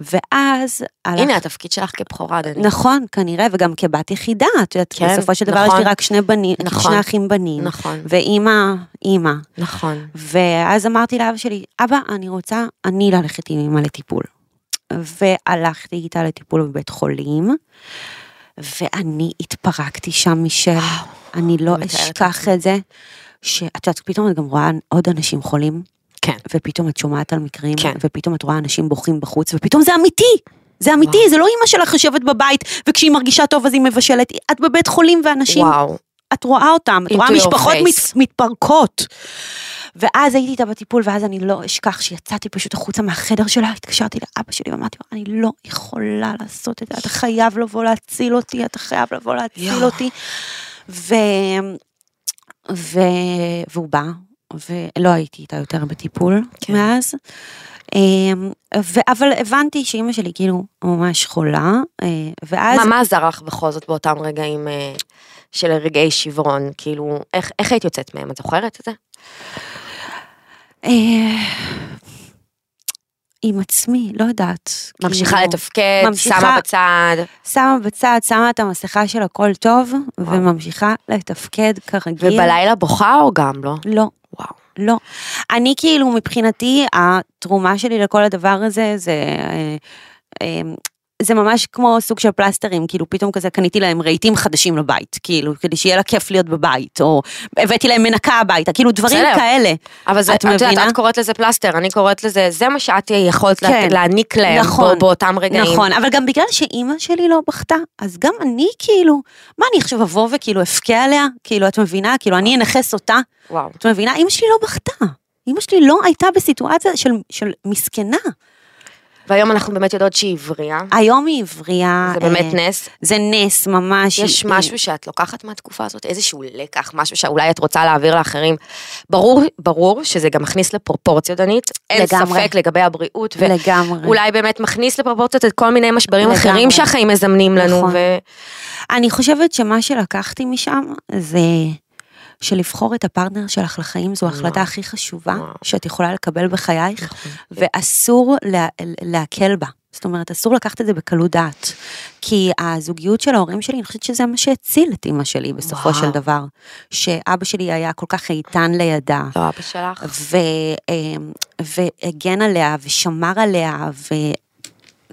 ואז... הנה, התפקיד שלך כבחורה, דנית. נכון, כנראה, וגם כבת יחידה, את יודעת, בסופו של דבר יש לי רק 2 אחים בנים, ואימא, אימא. נכון. ואז אמרתי לאבא שלי, אבא, אני רוצה, אני ללכת עם אימא לטיפול. והלכתי איתה לטיפול בבית חולים, ואני התפרקתי שם מישל, אני לא אשכח את זה, שאת יודעת, פתאום את גם רואה עוד אנשים חולים, כן. ופתאום את שומעת על מקרים, כן. ופתאום את רואה אנשים בוכים בחוץ, ופתאום זה אמיתי, זה אמיתי, וואו. זה לא אמא שלך יושבת בבית, וכשהיא מרגישה טוב אז היא מבשלת, את בבית חולים ואנשים, וואו. את רואה אותם, את רואה משפחות מתפרקות, ואז הייתי איתה בטיפול, ואז אני לא אשכח שיצאתי פשוט החוצה מהחדר שלה, התקשרתי לאבא שלי, ואמרתי, אני לא יכולה לעשות את זה, אתה חייב לבוא להציל אותי, אתה חייב לבוא להציל אותי, והוא בא, ולא הייתי איתה יותר בטיפול מאז, אבל הבנתי שאמא שלי כאילו ממש חולה, ואז... מה זרח בכל זאת באותם רגעים של רגעי שברון, כאילו, איך היית יוצאת מהם, את זוכרת את זה? עם עצמי, לא יודעת. ממשיכה לתפקד, שמה בצד. שמה בצד, שמה את המסכה של הכל טוב, וממשיכה לתפקד כרגיל. ובלילה בוכה או גם לא? לא. וואו. לא. אני כאילו מבחינתי, התרומה שלי לכל הדבר הזה, זה זה ממש כמו סוג של פלסטרים, כאילו פתאום כזה קניתי להם רהיטים חדשים לבית, כאילו, כדי שיהיה לה כיף להיות בבית, או הבאתי להם מנקה הביתה, כאילו דברים כאלה. אבל את מבינה? את קוראת לזה פלסטר, אני קוראת לזה, זה מה שאת יכולת להעניק להם באותם רגעים. נכון, אבל גם בגלל שאימא שלי לא בכתה, אז גם אני כאילו, מה אני עכשיו אבוא וכאילו אפקה עליה, כאילו את מבינה, כאילו אני אנחס אותה, את מבינה, אימא שלי לא בכתה, אימא שלי לא הייתה בסיטואציה של מסכנה. והיום אנחנו באמת יודעות שהיא עברייה. היום היא עברייה. זה באמת נס. זה נס ממש. יש משהו שאת לוקחת מהתקופה הזאת, איזשהו לקח, משהו שאולי את רוצה להעביר לאחרים. ברור שזה גם מכניס לפרופורציות, דנית. אין ספק לגבי הבריאות. לגמרי. אולי באמת מכניס לפרופורציות את כל מיני משברים אחרים שהחיים מזמנים לנו. אני חושבת שמה שלקחתי משם זה... שלבחור את הפרטנר שלך לחיים זו ההחלטה הכי חשובה שאת יכולה לקבל בחייך, ואסור להקל בה. זאת אומרת, אסור לקחת את זה בקלות דעת. כי הזוגיות של ההורים שלי, אני חושבת שזה מה שהציל את אמא שלי בסופו של דבר. שאבא שלי היה כל כך איתן לידה. לא, אבא שלך. והגן עליה, ושמר עליה,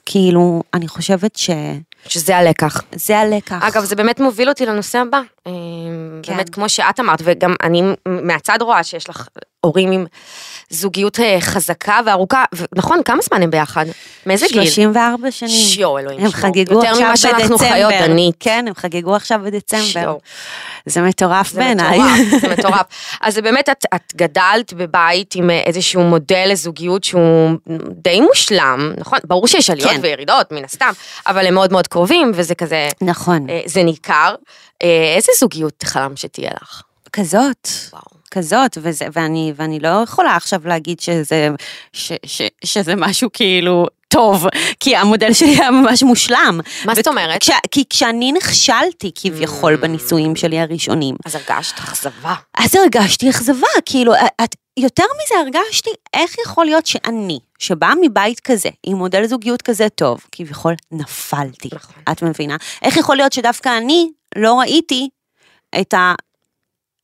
וכאילו, אני חושבת ש... שזה הלקח. זה הלקח. אגב, זה באמת מוביל אותי לנושא הבא. כן. באמת, כמו שאת אמרת, וגם אני מהצד רואה שיש לך הורים עם זוגיות חזקה וארוכה, ונכון, כמה זמן הם ביחד? מאיזה גיל? 34 שנים. שיו, אלוהים. הם חגגו עכשיו בדצמבר. יותר ממה שאנחנו חיות, דנית. כן, הם חגגו עכשיו בדצמבר. זה מטורף בעיניי. זה מטורף. אז זה באמת, את גדלת בבית עם איזשהו מודל לזוגיות שהוא די מושלם, נכון? ברור שיש עליות וירידות, מן הסתם, אבל הם מאוד מאוד קרובים, וזה כזה... נכון. זה ניכר. איזה זוגיות חלם שתהיה לך? כזאת. וואו. כזאת, ואני לא יכולה עכשיו להגיד שזה משהו כאילו טוב, כי המודל שלי היה ממש מושלם. מה זאת אומרת? כי כשאני נכשלתי כביכול בניסויים שלי הראשונים. אז הרגשת אכזבה. אז הרגשתי אכזבה, כאילו, יותר מזה הרגשתי איך יכול להיות שאני, שבאה מבית כזה, עם מודל זוגיות כזה טוב, כביכול נפלתי, את מבינה? איך יכול להיות שדווקא אני לא ראיתי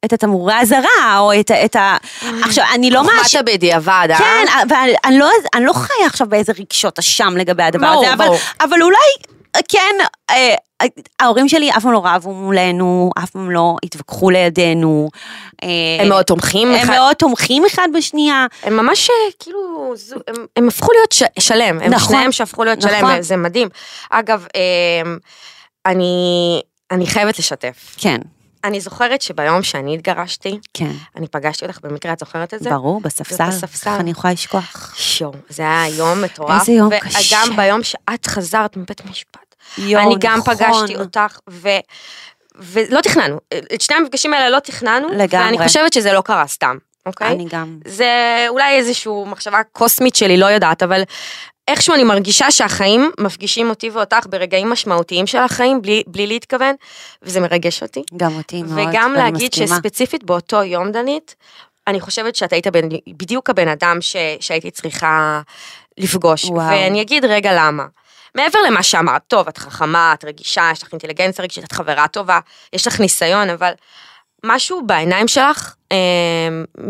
את התמורה הזרה, או את ה... עכשיו, אני לא משהו... חוכמת בדיעבד, אה? כן, אבל אני לא חיה עכשיו באיזה רגשות אשם לגבי הדבר הזה, אבל אולי, כן, ההורים שלי אף פעם לא רבו מולנו, אף פעם לא התווכחו לידינו. הם מאוד תומכים אחד. הם מאוד תומכים אחד בשנייה. הם ממש כאילו, הם הפכו להיות שלם. הם שניהם שהפכו להיות שלם, זה מדהים. אגב, אני חייבת לשתף. כן. אני זוכרת שביום שאני התגרשתי, כן. אני פגשתי אותך במקרה, את זוכרת את זה? ברור, בספסל, אני יכולה לשכוח. שום, זה היה יום מטורף. איזה יום קשה. וגם ביום שאת חזרת מבית משפט. יום, אני גם נכון. פגשתי אותך, ולא תכננו. את שני המפגשים האלה לא תכננו, לגמרי. ואני חושבת שזה לא קרה סתם, אוקיי? אני גם. זה אולי איזושהי מחשבה קוסמית שלי, לא יודעת, אבל... איכשהו אני מרגישה שהחיים מפגישים אותי ואותך ברגעים משמעותיים של החיים, בלי להתכוון, וזה מרגש אותי. גם אותי מאוד, ואני מסכימה. וגם להגיד שספציפית באותו יום, דנית, אני חושבת שאת היית בדיוק הבן אדם שהייתי צריכה לפגוש, ואני אגיד רגע למה. מעבר למה שאמרת, טוב, את חכמה, את רגישה, יש לך אינטליגנציה רגשית, את חברה טובה, יש לך ניסיון, אבל משהו בעיניים שלך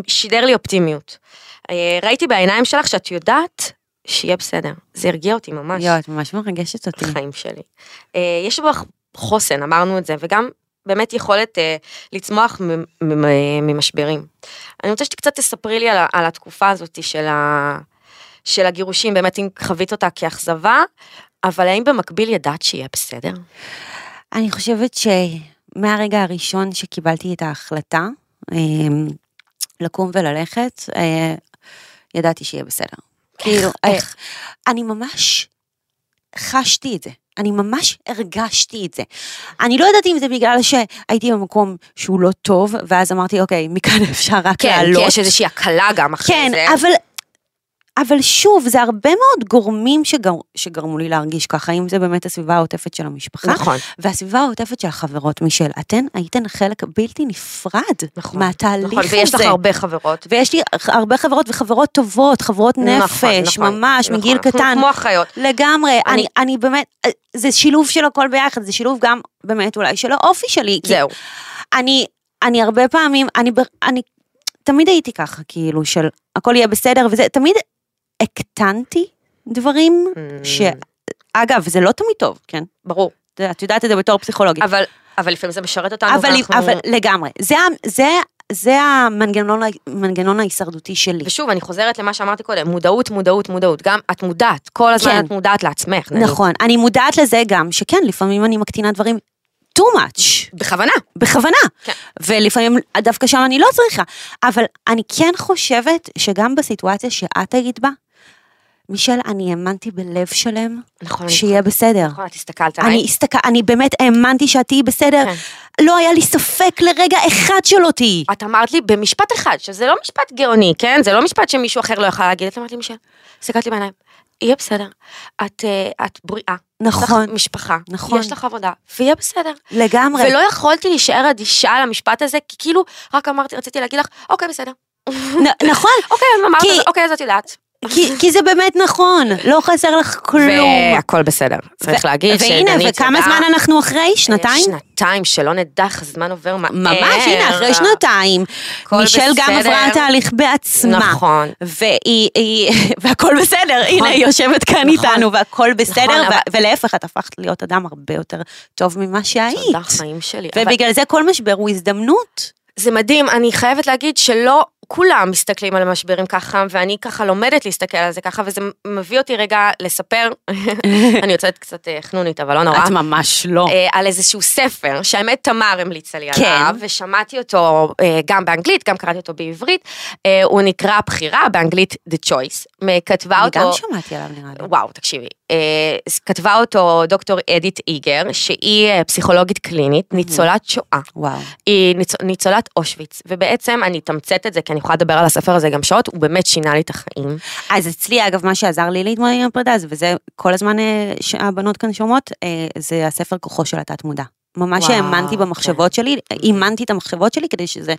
שידר לי אופטימיות. ראיתי בעיניים שלך שאת יודעת שיהיה בסדר, זה הרגיע אותי ממש. את ממש מרגשת אותי. חיים שלי. יש בך חוסן, אמרנו את זה, וגם באמת יכולת לצמוח ממשברים. אני רוצה שתקצת תספרי לי על התקופה הזאת של הגירושים, באמת אם חווית אותה כאכזבה, אבל האם במקביל ידעת שיהיה בסדר? אני חושבת שמהרגע הראשון שקיבלתי את ההחלטה, לקום וללכת, ידעתי שיהיה בסדר. איך? אני ממש חשתי את זה, אני ממש הרגשתי את זה. אני לא ידעתי אם זה בגלל שהייתי במקום שהוא לא טוב, ואז אמרתי, אוקיי, מכאן אפשר רק לעלות. כן, כי יש איזושהי הקלה גם אחרי זה. כן, אבל שוב, זה הרבה מאוד גורמים שגרמו לי להרגיש ככה, אם זה באמת הסביבה העוטפת של המשפחה. נכון. והסביבה העוטפת של החברות, מישל, אתן הייתן חלק בלתי נפרד מהתהליך הזה. נכון, ויש לך הרבה חברות. ויש לי הרבה חברות וחברות טובות, חברות נפש, ממש, מגיל קטן. כמו אחיות. לגמרי, אני באמת, זה שילוב של הכל ביחד, זה שילוב גם באמת אולי של האופי שלי. זהו. אני הרבה פעמים, אני תמיד הייתי ככה, כאילו, של הכל יהיה בסדר, וזה, תמיד הקטנתי דברים אגב, זה לא תמיד טוב, כן? ברור. את יודעת את זה בתור פסיכולוגית. אבל לפעמים זה משרת אותנו. אבל לגמרי. זה המנגנון ההישרדותי שלי. ושוב, אני חוזרת למה שאמרתי קודם, מודעות, מודעות, מודעות. גם את מודעת, כל הזמן את מודעת לעצמך. נכון, אני מודעת לזה גם, שכן, לפעמים אני מקטינה דברים too much. בכוונה. בכוונה. ולפעמים דווקא שם אני לא צריכה. אבל אני כן חושבת שגם בסיטואציה שאת היית בה, מישל, אני האמנתי בלב שלם, שיהיה בסדר. נכון, את הסתכלת עליי. אני באמת האמנתי שאת תהיי בסדר. לא היה לי ספק לרגע אחד שלא תהיי. את אמרת לי במשפט אחד, שזה לא משפט גאוני, כן? זה לא משפט שמישהו אחר לא יוכל להגיד. את אמרת לי, מישל, הסתכלת לי בעיניים. יהיה בסדר. את בריאה. נכון. משפחה. נכון. יש לך עבודה. ויהיה בסדר. לגמרי. ולא יכולתי להישאר אדישה למשפט הזה, כי כאילו רק אמרתי, רציתי להגיד לך, אוקיי, בסדר. נכון. אוקיי, אמרת, אוקיי, זאת יודעת. כי זה באמת נכון, לא חסר לך כלום. והכל בסדר, צריך להגיד. והנה, וכמה זמן אנחנו אחרי? שנתיים? שנתיים, שלא נדע, הזמן עובר מהר. ממש, הנה, אחרי שנתיים. מישל גם עברה תהליך בעצמה. נכון. והכל בסדר, הנה, היא יושבת כאן איתנו, והכל בסדר, ולהפך, את הפכת להיות אדם הרבה יותר טוב ממה שהיית. תודה, חיים שלי. ובגלל זה כל משבר הוא הזדמנות. זה מדהים, אני חייבת להגיד שלא כולם מסתכלים על המשברים ככה, ואני ככה לומדת להסתכל על זה ככה, וזה מביא אותי רגע לספר, אני יוצאת קצת חנונית, אבל לא נורא. את ממש לא. על איזשהו ספר, שהאמת תמר המליצה לי עליו, ושמעתי אותו גם באנגלית, גם קראתי אותו בעברית, הוא נקרא בחירה, באנגלית The Choice, כתבה אותו... אני גם שמעתי עליו נראה לי. וואו, תקשיבי. כתבה אותו דוקטור אדית איגר, שהיא פסיכולוגית קלינית, ניצולת שואה. וואו. היא ניצולת אושוויץ, ובעצם אני תמצאת את זה, כי אני יכולה לדבר על הספר הזה גם שעות, הוא באמת שינה לי את החיים. אז אצלי, אגב, מה שעזר לי להתמודד עם הפרדה, וזה כל הזמן שהבנות כאן שומעות, זה הספר כוחו של התת מודע. ממש האמנתי במחשבות שלי, אימנתי את המחשבות שלי, כדי שזה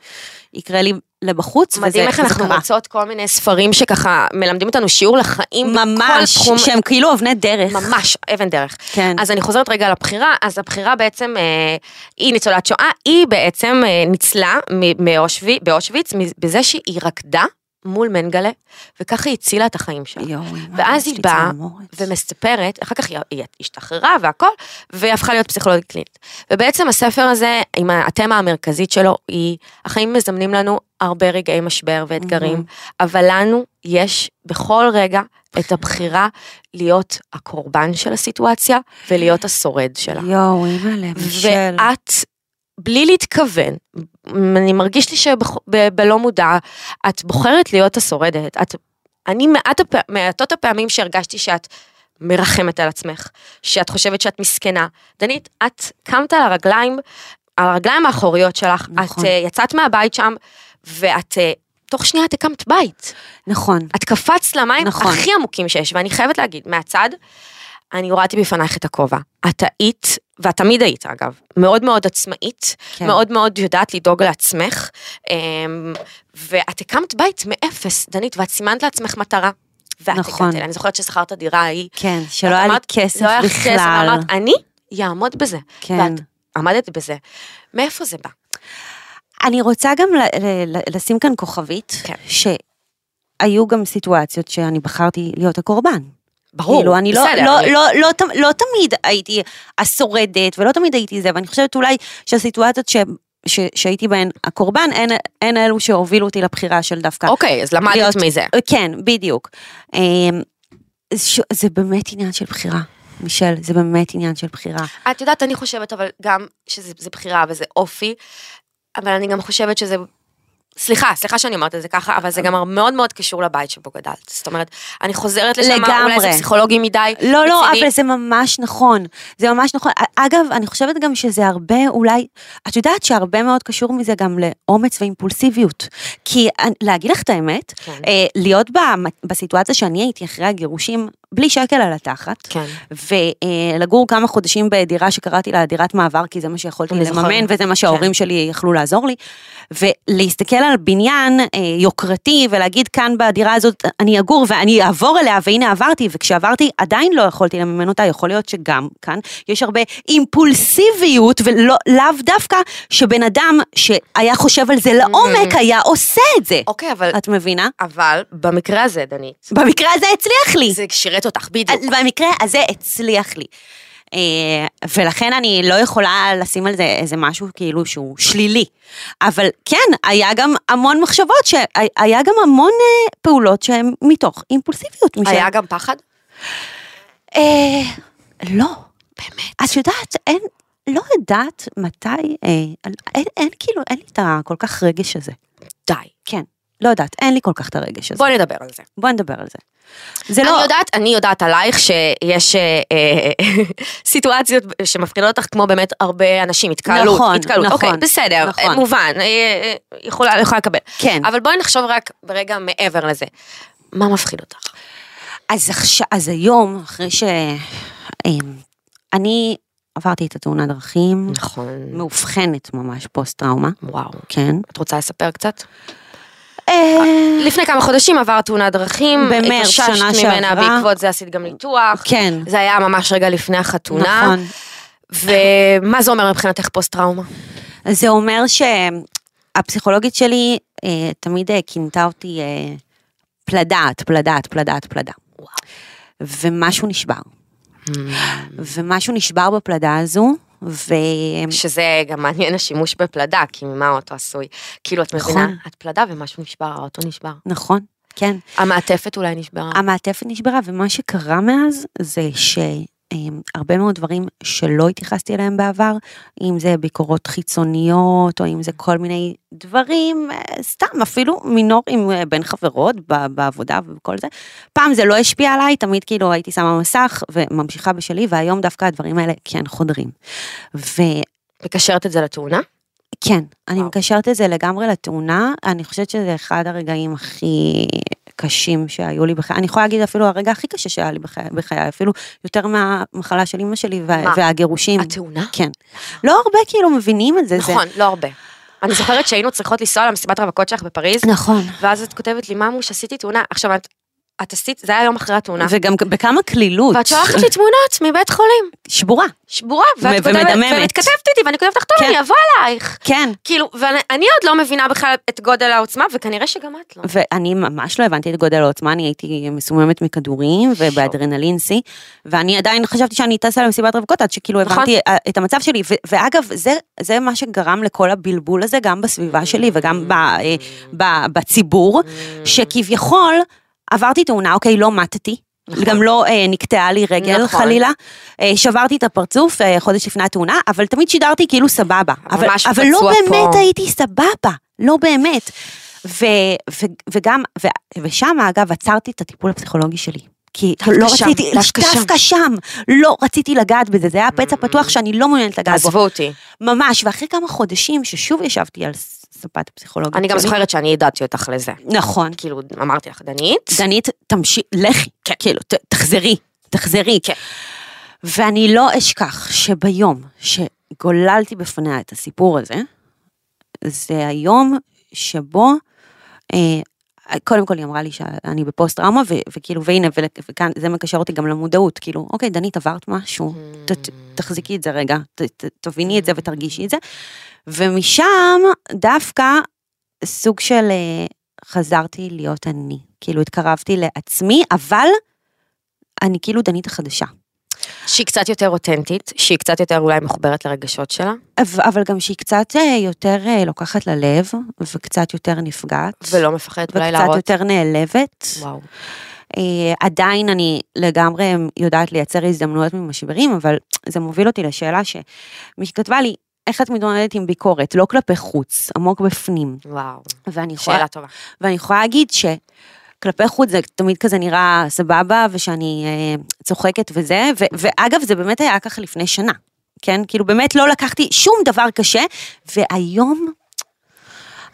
יקרה לי לבחוץ. מדהים איך אנחנו מוצאות כל מיני ספרים שככה מלמדים אותנו שיעור לחיים. ממש, שהם כאילו אבני דרך. ממש, אבן דרך. כן. אז אני חוזרת רגע על הבחירה, אז הבחירה בעצם, היא ניצולת שואה, היא בעצם ניצלה באושוויץ, בזה שהיא רקדה מול מנגלה, וככה היא הצילה את החיים שלה. ואז היא באה ומספרת, אחר כך היא השתחררה והכל, והפכה להיות פסיכולוגית קלינית. ובעצם הספר הזה, עם התמה המרכזית שלו, היא, החיים מזמנים לנו הרבה רגעי משבר ואתגרים, אבל לנו יש בכל רגע את הבחירה להיות הקורבן של הסיטואציה, ולהיות השורד שלה. ואת, בלי להתכוון, אני מרגיש לי שבלא מודע, את בוחרת להיות השורדת, אני מעטות הפעמים שהרגשתי שאת מרחמת על עצמך, שאת חושבת שאת מסכנה, דנית, את קמת על הרגליים, האחוריות שלך, נכון. את יצאת מהבית שם, ואת... תוך שנייה את הקמת בית. נכון. את קפצת למים הכי עמוקים שיש, ואני חייבת להגיד, מהצד, אני הורדתי בפנייך את הכובע. את היית, ואת תמיד היית אגב, מאוד מאוד עצמאית, כן. מאוד מאוד יודעת לדאוג לעצמך, ואת הקמת בית מאפס, דנית, ואת סימנת לעצמך מטרה. ואת נכון. הקמת אלה, אני זוכרת ששכרת הדירה ההיא. כן, שלא היה לי כסף לא בכלל. אמרת, אני יעמוד בזה. כן. ואת עמדת בזה. מאיפה זה בא? אני רוצה גם לשים כאן כוכבית, כן. שהיו גם סיטואציות שאני בחרתי להיות הקורבן. ברור, כאילו, אני בסדר. לא תמיד הייתי השורדת, ולא תמיד הייתי זה, ואני חושבת אולי שהסיטואציות שהייתי בהן הקורבן, הן אלו שהובילו אותי לבחירה של דווקא. אוקיי, אז למדת מזה. כן, בדיוק. זה באמת עניין של בחירה. מישל, זה באמת עניין של בחירה. את יודעת, אני חושבת, אבל גם שזה בחירה וזה אופי, אבל אני גם חושבת שזה... סליחה שאני אומרת את זה ככה, אבל זה גם מאוד מאוד קשור לבית שבו גדלת. זאת אומרת, אני חוזרת לשם, אולי זה פסיכולוגי מדי. לא, אבל זה ממש נכון. זה ממש נכון. אגב, אני חושבת גם שזה הרבה, אולי, את יודעת שהרבה מאוד קשור מזה גם לאומץ ואימפולסיביות. כי להגיד לך את האמת, להיות בסיטואציה שאני הייתי אחרי הגירושים, בלי שקל על התחת, ולגור כמה חודשים בדירה שקראתי לה דירת מעבר, כי זה מה שיכולתי לממן, וזה מה שההורים שלי יכלו לעזור לי, ולהסתכל על בניין יוקרתי, ולהגיד כאן בדירה הזאת, אני אגור ואני אעבור אליה, והנה עברתי, וכשעברתי עדיין לא יכולתי לממן אותה, יכול להיות שגם כאן יש הרבה אימפולסיביות, ולאו דווקא שבן אדם שהיה חושב על זה לעומק, היה עושה את זה. אוקיי, אבל... את מבינה? אבל במקרה הזה, דנית. במקרה הזה הצליח לי. זה לשרת אותך, בדיוק. במקרה הזה הצליח לי. ולכן אני לא יכולה לשים על זה איזה משהו כאילו שהוא שלילי, אבל כן, היה גם המון מחשבות, היה גם המון פעולות שהן מתוך אימפולסיביות. היה גם פחד? לא, באמת. את יודעת, לא יודעת מתי, אין כאילו, אין לי את כל כך רגש הזה. די. כן, לא יודעת, אין לי כל כך את הרגש הזה. בואי נדבר על זה. אני יודעת עלייך שיש סיטואציות שמפחידות אותך, כמו באמת הרבה אנשים, התקהלות, אוקיי, בסדר, מובן, יכולה לקבל. אבל בואי נחשוב רק ברגע מעבר לזה. מה מפחיד אותך? אז היום, אחרי שאני עברתי את התאונת דרכים, מאובחנת ממש פוסט-טראומה. וואו. כן. את רוצה לספר קצת? לפני כמה חודשים עבר תאונת דרכים, התאוששת ממנה, בעקבות זה עשית גם ניתוח, זה היה ממש רגע לפני החתונה, ומה זה אומר מבחינתך פוסט טראומה? זה אומר שהפסיכולוגית שלי תמיד כינתה אותי פלדה, ומשהו נשבר, ומשהו נשבר בפלדה הזו, שזה גם מעניין השימוש בפלדה, כי ממה האוטו עשוי, כאילו את מבינה, את פלדה ומשהו נשבר, האוטו נשבר. נכון, כן. המעטפת אולי נשברה. המעטפת נשברה, ומה שקרה מאז, זה שהרבה מאוד דברים שלא התייחסתי אליהם בעבר, אם זה ביקורות חיצוניות, או אם זה כל מיני דברים, סתם אפילו מינורים בין חברות, בעבודה וכל זה. פעם זה לא השפיע עליי, תמיד כאילו הייתי שמה מסך וממשיכה בשלי, והיום דווקא הדברים האלה כן חודרים. מקשרת את זה לתאונה? כן, אני מקשרת את זה לגמרי לתאונה, אני חושבת שזה אחד הרגעים הכי קשים שהיו לי בחיי, אני יכולה להגיד אפילו הרגע הכי קשה שהיה לי בחיי, אפילו יותר מהמחלה של אמא שלי והגירושים. התאונה? כן. לא הרבה כאילו מבינים את זה. נכון, לא הרבה. אני זוכרת שהיינו צריכות לנסוע למסיבת רווקות שלך בפריז. נכון. ואז את כותבת לי, ממוש, עשיתי תאונה. עכשיו, את עשית, זה היה יום אחרי התאונה. וגם בכמה קלילות. ואת שולחת לי תמונות מבית חולים. שבורה. שבורה. ואת כותבת, ומתכתבת איתי, ואני כותבת לך, טוב, אני אבוא עלייך. כן. כאילו, ואני עוד לא מבינה בכלל את גודל העוצמה, וכנראה שגם את לא. ואני ממש לא הבנתי את גודל העוצמה, אני הייתי מסוממת מכדורים, ובאדרנלין C, ואני עדיין חשבתי שאני טסה למסיבת רווקות, עד שכאילו הבנתי את המצב שלי, ואגב, זה מה שגרם לכל הבלבול הזה, גם בסביבה שלי, וגם בציבור, שכביכול עברתי תאונה, אוקיי, לא מתתי, גם לא נקטעה לי רגל חלילה, שברתי את הפרצוף חודש לפני התאונה, אבל תמיד שידרתי כאילו סבבה, אבל לא באמת הייתי סבבה, לא באמת, וגם, ושם אגב עצרתי את הטיפול הפסיכולוגי שלי, כי לא רציתי, דווקא שם, לא רציתי לגעת בזה, זה היה פצע פתוח שאני לא מעוניינת לגעת בו. עזבו אותי. ממש, ואחרי כמה חודשים ששוב ישבתי על ספת הפסיכולוגית. אני גם זוכרת שאני ידעתי אותך לזה. נכון. כאילו, אמרתי לך, דנית. דנית, תמשיך, לכי, כאילו, תחזרי. ואני לא אשכח שביום שגוללתי בפניה את הסיפור הזה, זה היום שבו קודם כל היא אמרה לי שאני בפוסט טראומה, וכאילו, והנה, וכאן, זה מקשר אותי גם למודעות, כאילו, אוקיי, דנית, עברת משהו, תחזיקי את זה רגע, תביני את זה ותרגישי את זה, ומשם דווקא סוג של חזרתי להיות אני, כאילו התקרבתי לעצמי, אבל אני כאילו דנית החדשה. שהיא קצת יותר אותנטית, שהיא קצת יותר אולי מחוברת לרגשות שלה. אבל גם שהיא קצת יותר לוקחת ללב, וקצת יותר נפגעת. ולא מפחדת אולי להראות. וקצת יותר נעלבת. וואו. עדיין אני לגמרי יודעת לייצר הזדמנויות ממשברים, אבל זה מוביל אותי לשאלה שמי שכתבה לי, איך את מתמודדת עם ביקורת, לא כלפי חוץ, עמוק בפנים. וואו, שאלה טובה. ואני יכולה להגיד כלפי חוץ זה תמיד כזה נראה סבבה, ושאני צוחקת וזה, ואגב זה באמת היה כך לפני שנה, כן? כאילו באמת לא לקחתי שום דבר קשה, והיום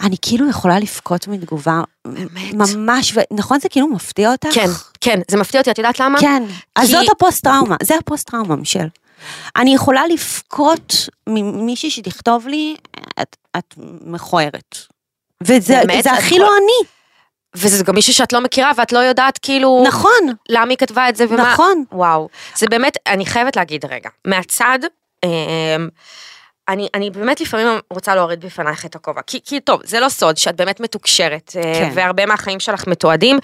אני כאילו יכולה לפקוט מתגובה, ממש, נכון זה כאילו מפתיע אותך? כן, כן, זה מפתיע אותי, את יודעת למה? כן, אז זאת הפוסט טראומה, זה הפוסט טראומה, מישל. אני יכולה לפקוט ממישהי שתכתוב לי, את מכוערת. וזה הכי לא אני. וזה גם מישהו שאת לא מכירה, ואת לא יודעת כאילו, נכון, למה היא כתבה את זה ומה, נכון, וואו, זה באמת, אני חייבת להגיד רגע, מהצד, אני באמת לפעמים רוצה להוריד בפנייך את הכובע, כי טוב, זה לא סוד שאת באמת מתוקשרת, והרבה מהחיים שלך מתועדים,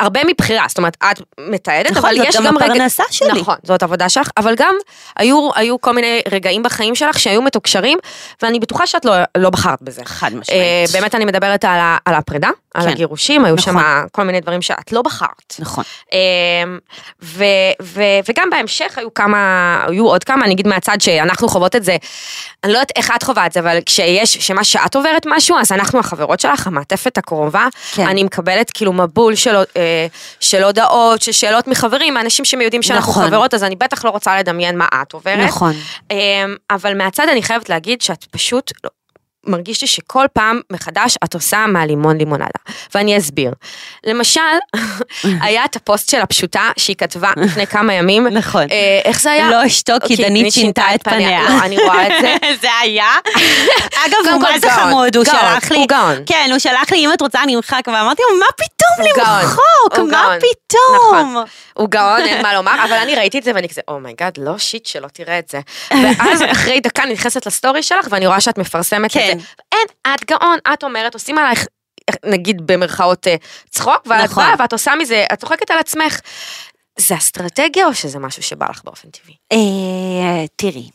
הרבה מבחירה, זאת אומרת, את מתעדת, נכון, אבל יש גם הפרנסה שלי. נכון, זאת עבודה שלך, אבל גם היו כל מיני רגעים בחיים שלך שהיו מתוקשרים, ואני בטוחה שאת לא בחרת בזה. חד משמעית. באמת אני מדברת על הפרידה, כן. על הגירושים, היו נכון. שם כל מיני דברים שאת לא בחרת. נכון. וגם בהמשך היו עוד כמה, אני אגיד מהצד שאנחנו חוות את זה, אני לא יודעת איך את חוות את זה, אבל כשיש, שמה שאת עוברת משהו, אז אנחנו החברות שלך, המעטפת הקרובה, כן. אני מקבלת כאילו מבול של הודעות, של שאלות מחברים, האנשים שמיודעים שאנחנו נכון. חברות, אז אני בטח לא רוצה לדמיין מה את עוברת. נכון. אבל מהצד אני חייבת להגיד שאת פשוט מרגישתי שכל פעם מחדש את עושה מהלימון לימונדה. ואני אסביר. למשל, היה את הפוסט של הפשוטה שהיא כתבה לפני כמה ימים. נכון. איך זה היה? לא אשתוק, כי דנית שינתה את פניה. לא, אני רואה את זה. זה היה. אגב, הוא מה זה חמוד, הוא שלח לי. הוא גאון. כן, הוא שלח לי, אם את רוצה אני אמחק, ואמרתי לו, מה פתאום למחוק? מה פתאום? נכון. הוא גאון, אין מה לומר, אבל אני ראיתי את זה ואני כזה, אומייגאד, לא שיט שלא תראה את זה. ואז אחרי דקה אני נכנסת לסטורי שלך ואני רואה שאת מפרסמת את זה. אין, את גאון, את אומרת, עושים עלייך, נגיד במרכאות צחוק, ואת באה ואת עושה מזה, את צוחקת על עצמך. זה אסטרטגיה או שזה משהו שבא לך באופן טבעי? תראי,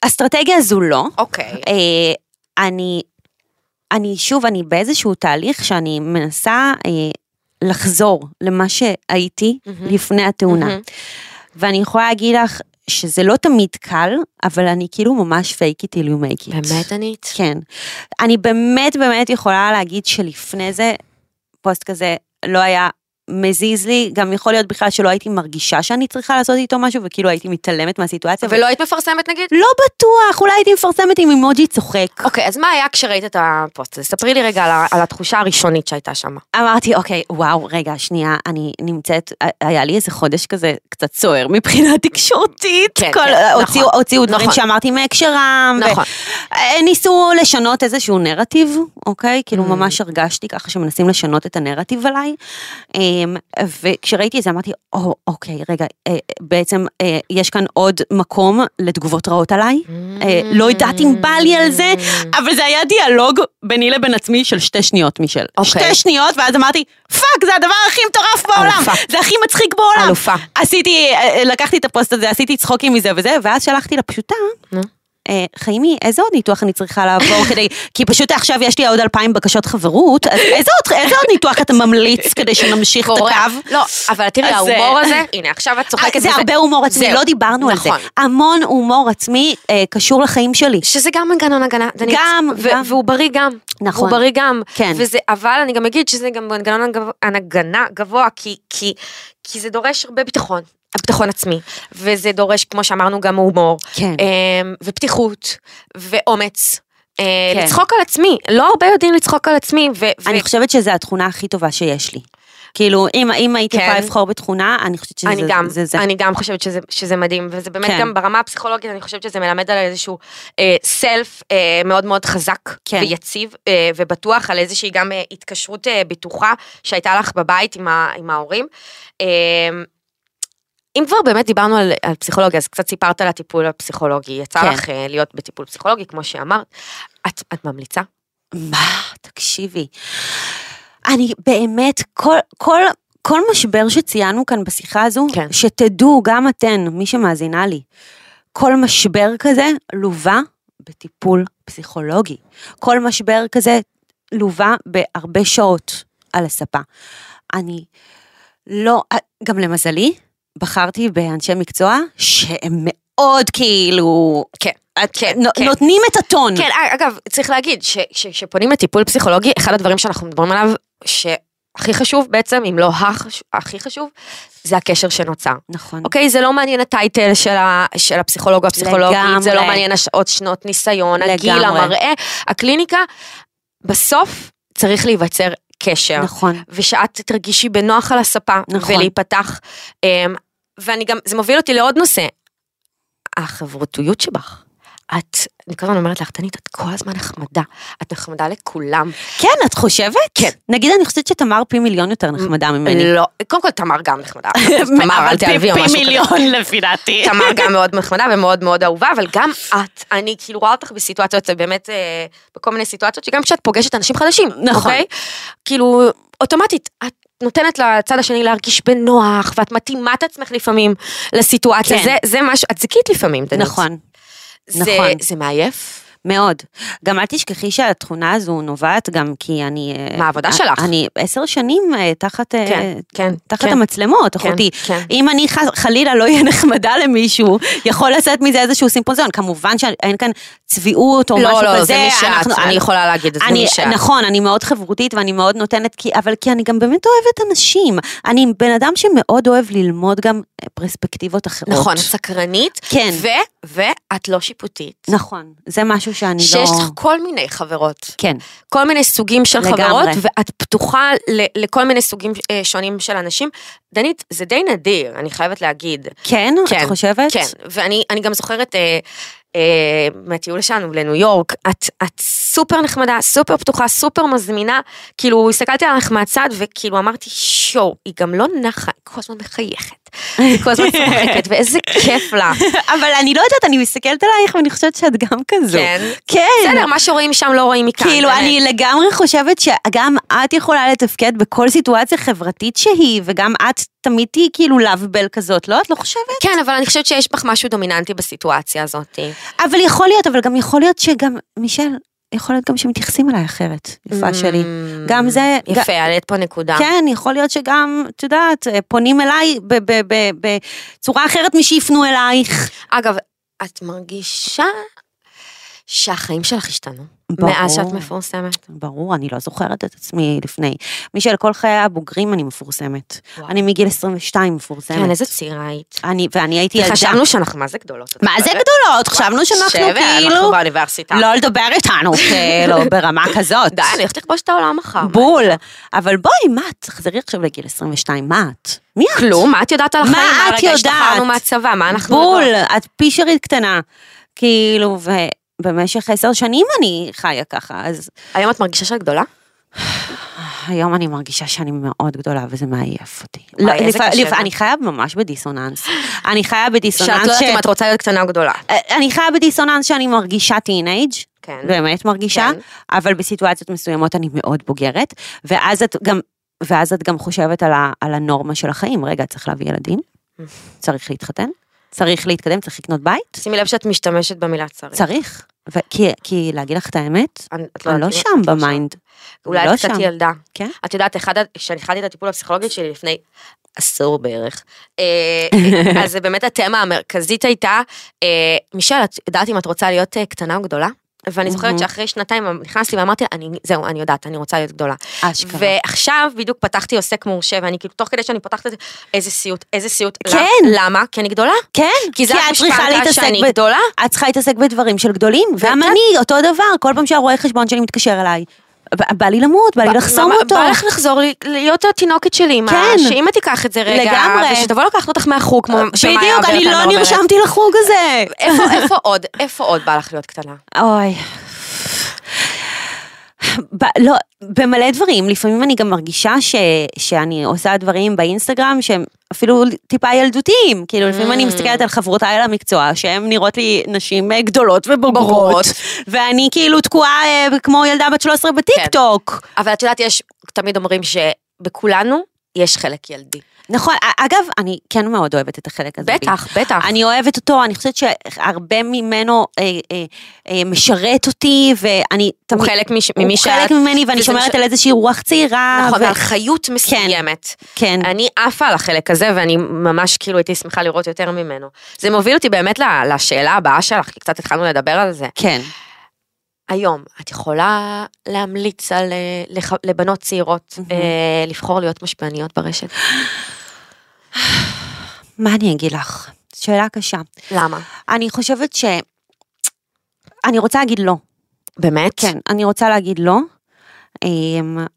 אסטרטגיה זו לא. אוקיי. אני באיזשהו תהליך שאני מנסה לחזור למה שהייתי לפני התאונה. ואני יכולה להגיד לך, שזה לא תמיד קל, אבל אני כאילו ממש fake it till you make it. באמת ענית? כן. אני באמת יכולה להגיד שלפני זה, פוסט כזה לא היה מזיז לי, גם יכול להיות בכלל שלא הייתי מרגישה שאני צריכה לעשות איתו משהו, וכאילו הייתי מתעלמת מהסיטואציה. ולא היית מפרסמת נגיד? לא בטוח, אולי הייתי מפרסמת עם אימוג'י צוחק. אוקיי, אז מה היה כשראית את הפוסט? ספרי לי רגע על התחושה הראשונית שהייתה שם. אמרתי, אוקיי, וואו, רגע, שנייה, אני נמצאת, היה לי איזה חודש כזה קצת סוער מבחינה תקשורתית. הוציאו דברים שאמרתי מהקשרם, ניסו לשנות איזשהו נרטיב, אוקיי? כאילו ממש הרגשתי ככה שמנסים לשנות את הנרטיב עליי. וכשראיתי את זה אמרתי, אוקיי, רגע, בעצם יש כאן עוד מקום לתגובות רעות עליי, לא יודעת אם בא לי על זה, אבל זה היה דיאלוג ביני לבין עצמי של 2 שניות, מישל. 2 שניות, ואז אמרתי, פאק, זה הדבר הכי מטורף בעולם, זה הכי מצחיק בעולם. לקחתי את הפוסט הזה, עשיתי צחוקים מזה וזה, ואז שלחתי לה פשוטה, חיימי, איזה עוד ניתוח אני צריכה לעבור כדי, כי פשוט עכשיו יש לי עוד 2,000 בקשות חברות, אז איזה עוד ניתוח אתה ממליץ כדי שנמשיך את הקו? לא, אבל תראי, ההומור הזה, הנה, עכשיו את צוחקת. זה הרבה הומור עצמי, לא דיברנו על זה. המון הומור עצמי קשור לחיים שלי. שזה גם מנגנון הגנה, דנית. גם, והוא בריא גם. נכון. הוא בריא גם. כן. אבל אני גם אגיד שזה גם מנגנון הגנה גבוה, כי זה דורש הרבה ביטחון. הביטחון עצמי, וזה דורש, כמו שאמרנו, גם הומור, כן. ופתיחות, ואומץ, כן. לצחוק על עצמי, לא הרבה יודעים לצחוק על עצמי, אני חושבת שזה התכונה הכי טובה שיש לי, כאילו, אם הייתי כן. יכולה לבחור בתכונה, אני חושבת שזה... אני גם חושבת שזה מדהים, וזה באמת כן. גם ברמה הפסיכולוגית, אני חושבת שזה מלמד על איזשהו סלף מאוד מאוד חזק, כן. ויציב ובטוח, על איזושהי גם התקשרות ביטוחה, שהייתה לך בבית עם ההורים, אם כבר באמת דיברנו על פסיכולוגיה, אז קצת סיפרת על הטיפול הפסיכולוגי, יצא כן. לך להיות בטיפול פסיכולוגי, כמו שאמרת, את ממליצה? מה? תקשיבי. אני באמת, כל משבר שציינו כאן בשיחה הזו, כן. שתדעו גם אתן, מי שמאזינה לי, כל משבר כזה לובה בטיפול פסיכולוגי. כל משבר כזה לובה בהרבה שעות על הספה. אני לא, גם למזלי, בחרתי באנשי מקצוע שהם מאוד כאילו... כן. נותנים את הטון. כן, אגב, צריך להגיד שפונים לטיפול פסיכולוגי, אחד הדברים שאנחנו מדברים עליו, שהכי חשוב בעצם, אם לא הכי חשוב, זה הקשר שנוצר. נכון. אוקיי, זה לא מעניין הטייטל של הפסיכולוג או הפסיכולוגית, זה לא מעניין השעות, שנות ניסיון, הגיל, המראה, הקליניקה, בסוף צריך להיווצר קשר. נכון. ושאת תרגישי בנוח על הספה, ולהיפתח... ואני גם, זה מוביל אותי לעוד נושא, החברותיות שבך, אני כזאת אומרת לך, תנית, את כל הזמן נחמדה, את נחמדה לכולם. כן, את חושבת? כן. נגיד, אני חושבת שתמר פי מיליון יותר נחמדה ממני. לא, קודם כל תמר גם נחמדה. תמר, אל תעלבי או משהו כזה. פי מיליון לפי דעתי. תמר גם מאוד נחמדה ומאוד מאוד אהובה, אבל גם את, אני כאילו רואה אותך בסיטואציות, באמת, בכל מיני סיטואציות, שגם כשאת פוגשת אנשים חדשים, נכון. כאילו, אוטומטית, את נותנת לצד השני להרגיש בנוח, ואת מתאימה את עצמך לפעמים לסיטואציה, זה משהו, את זקית לפעמים, דנית. נכון. זה מעייף? מאוד. גם אל תשכחי שהתכונה הזו נובעת גם כי אני... מהעבודה שלך. אני 10 שנים תחת המצלמות, אחותי. אם אני חלילה לא יהיה נחמדה למישהו, יכול לעשות מזה איזשהו סימפוזיון. כמובן שאין כאן צביעות או משהו כזה. לא, זה מישהו, אני יכולה להגיד, זה מישהו. נכון, אני מאוד חברותית ואני מאוד נותנת, אבל כי אני גם באמת אוהבת אנשים. אני בן אדם שמאוד אוהב ללמוד גם פרספקטיבות אחרות. נכון, סקרנית. כן. ואת לא שיפוטית. נכון, זה משהו שאני שיש לא... שיש לך כל מיני חברות. כן. כל מיני סוגים של לגמרי. חברות, ואת פתוחה לכל מיני סוגים שונים של אנשים. דנית, זה די נדיר, אני חייבת להגיד. כן? כן. את חושבת? כן, ואני גם זוכרת... מהטיול שלנו לניו יורק, את סופר נחמדה, סופר פתוחה, סופר מזמינה, כאילו הסתכלתי עליך מהצד וכאילו אמרתי שואו, היא גם לא נחה, היא כל הזמן מחייכת, היא כל הזמן צוחקת ואיזה כיף לה. אבל אני לא יודעת, אני מסתכלת עלייך ואני חושבת שאת גם כזו. כן. בסדר, מה שרואים שם לא רואים מכאן. כאילו אני לגמרי חושבת שגם את יכולה לתפקד בכל סיטואציה חברתית שהיא, וגם את תמיד היא כאילו לב-בל כזאת, לא? את לא חושבת? כן, אבל אני חושבת שיש בך משהו דומיננטי בסיטואציה הזאת. אבל יכול להיות, אבל גם יכול להיות שגם, מישל, יכול להיות גם שמתייחסים אליי אחרת, יפה שלי. גם זה... יפה, עלית פה נקודה. כן, יכול להיות שגם, את יודעת, פונים אליי בצורה אחרת משיפנו אלייך. אגב, את מרגישה שהחיים שלך השתנו? ברור. מאז שאת מפורסמת? ברור, אני לא זוכרת את עצמי לפני. מישל, כל חיי הבוגרים אני מפורסמת. וואו. אני מגיל 22 מפורסמת. כן, איזה צעירה היית. ואני הייתי... חשבנו שאנחנו, מה זה גדולות? מה זה גדולות? חשבנו שאנחנו כאילו... אנחנו באוניברסיטה. לא לדבר איתנו, כאילו, ברמה כזאת. די, אני הולכת לכבוש את העולם אחר. בול. אבל בואי, מה את? תחזרי עכשיו לגיל 22, מה את? מי את? כלום, מה את יודעת על החיים? מה את יודעת? בול, את פישרית קטנה, כאילו, במשך 10 שנים אני חיה ככה, אז... היום את מרגישה שאת גדולה? היום אני מרגישה שאני מאוד גדולה, וזה מעייף אותי. לא, אני חיה ממש בדיסוננס. אני חיה בדיסוננס ש... שאת לא יודעת אם את רוצה להיות קטנה או גדולה. אני חיה בדיסוננס שאני מרגישה טינאג', באמת מרגישה, אבל בסיטואציות מסוימות אני מאוד בוגרת, ואז את גם חושבת על הנורמה של החיים. רגע, צריך להביא ילדים, צריך להתחתן, צריך להתקדם, צריך לקנות בית. שימי לב שאת משתמשת במילה צריך. צריך, כי להגיד לך את האמת, אני לא שם במיינד. אולי את קצת ילדה. את יודעת, כשאני חלתי את הטיפול הפסיכולוגית שלי לפני 10 בערך, אז באמת התמה המרכזית הייתה, מישל, את יודעת אם את רוצה להיות קטנה או גדולה? ואני זוכרת שאחרי 2 נכנסתי ואמרתי, זהו, אני יודעת, אני רוצה להיות גדולה. ועכשיו בדיוק פתחתי עוסק מורשה, ואני כאילו, תוך כדי שאני פותחת את זה, איזה סיוט. כן. למה? כי אני גדולה? כן. כי זה המשפטה שאני גדולה. את צריכה להתעסק בדברים של גדולים, וגם אני, אותו דבר, כל פעם שהרואה חשבון שלי מתקשר אליי. בא לי למות, בא לי לחסום אותו. בא לך לחזור להיות התינוקת שלי, שאמא תיקח את זה רגע, ושתבוא לקחת אותך מהחוג, כמו שמאיה עברת. בדיוק, אני לא נרשמתי לחוג הזה. איפה עוד בא לך להיות קטנה? אוי. לא, במלא דברים, לפעמים אני גם מרגישה שאני עושה דברים באינסטגרם שהם אפילו טיפה ילדותיים, כאילו לפעמים אני מסתכלת על חברותיי למקצוע, שהן נראות לי נשים גדולות ובוגרות, ואני כאילו תקועה כמו ילדה בת 13 בטיקטוק. אבל את יודעת, תמיד אומרים שבכולנו יש חלק ילדי. נכון, אגב, אני כן מאוד אוהבת את החלק הזה. בטח. אני אוהבת אותו, אני חושבת שהרבה ממנו משרת אותי, ואני... הוא חלק ממני, ואני שומרת על איזושהי רוח צעירה. נכון, ועל חיות מסוימת. כן. אני עפה על החלק הזה, ואני ממש כאילו הייתי שמחה לראות יותר ממנו. זה מוביל אותי באמת לשאלה הבאה שלך, כי קצת התחלנו לדבר על זה. כן. היום, את יכולה להמליץ לבנות צעירות, לבחור להיות משפיעניות ברשת? מה אני אגיד לך? שאלה קשה. למה? אני חושבת אני רוצה להגיד לא. באמת? כן, אני רוצה להגיד לא.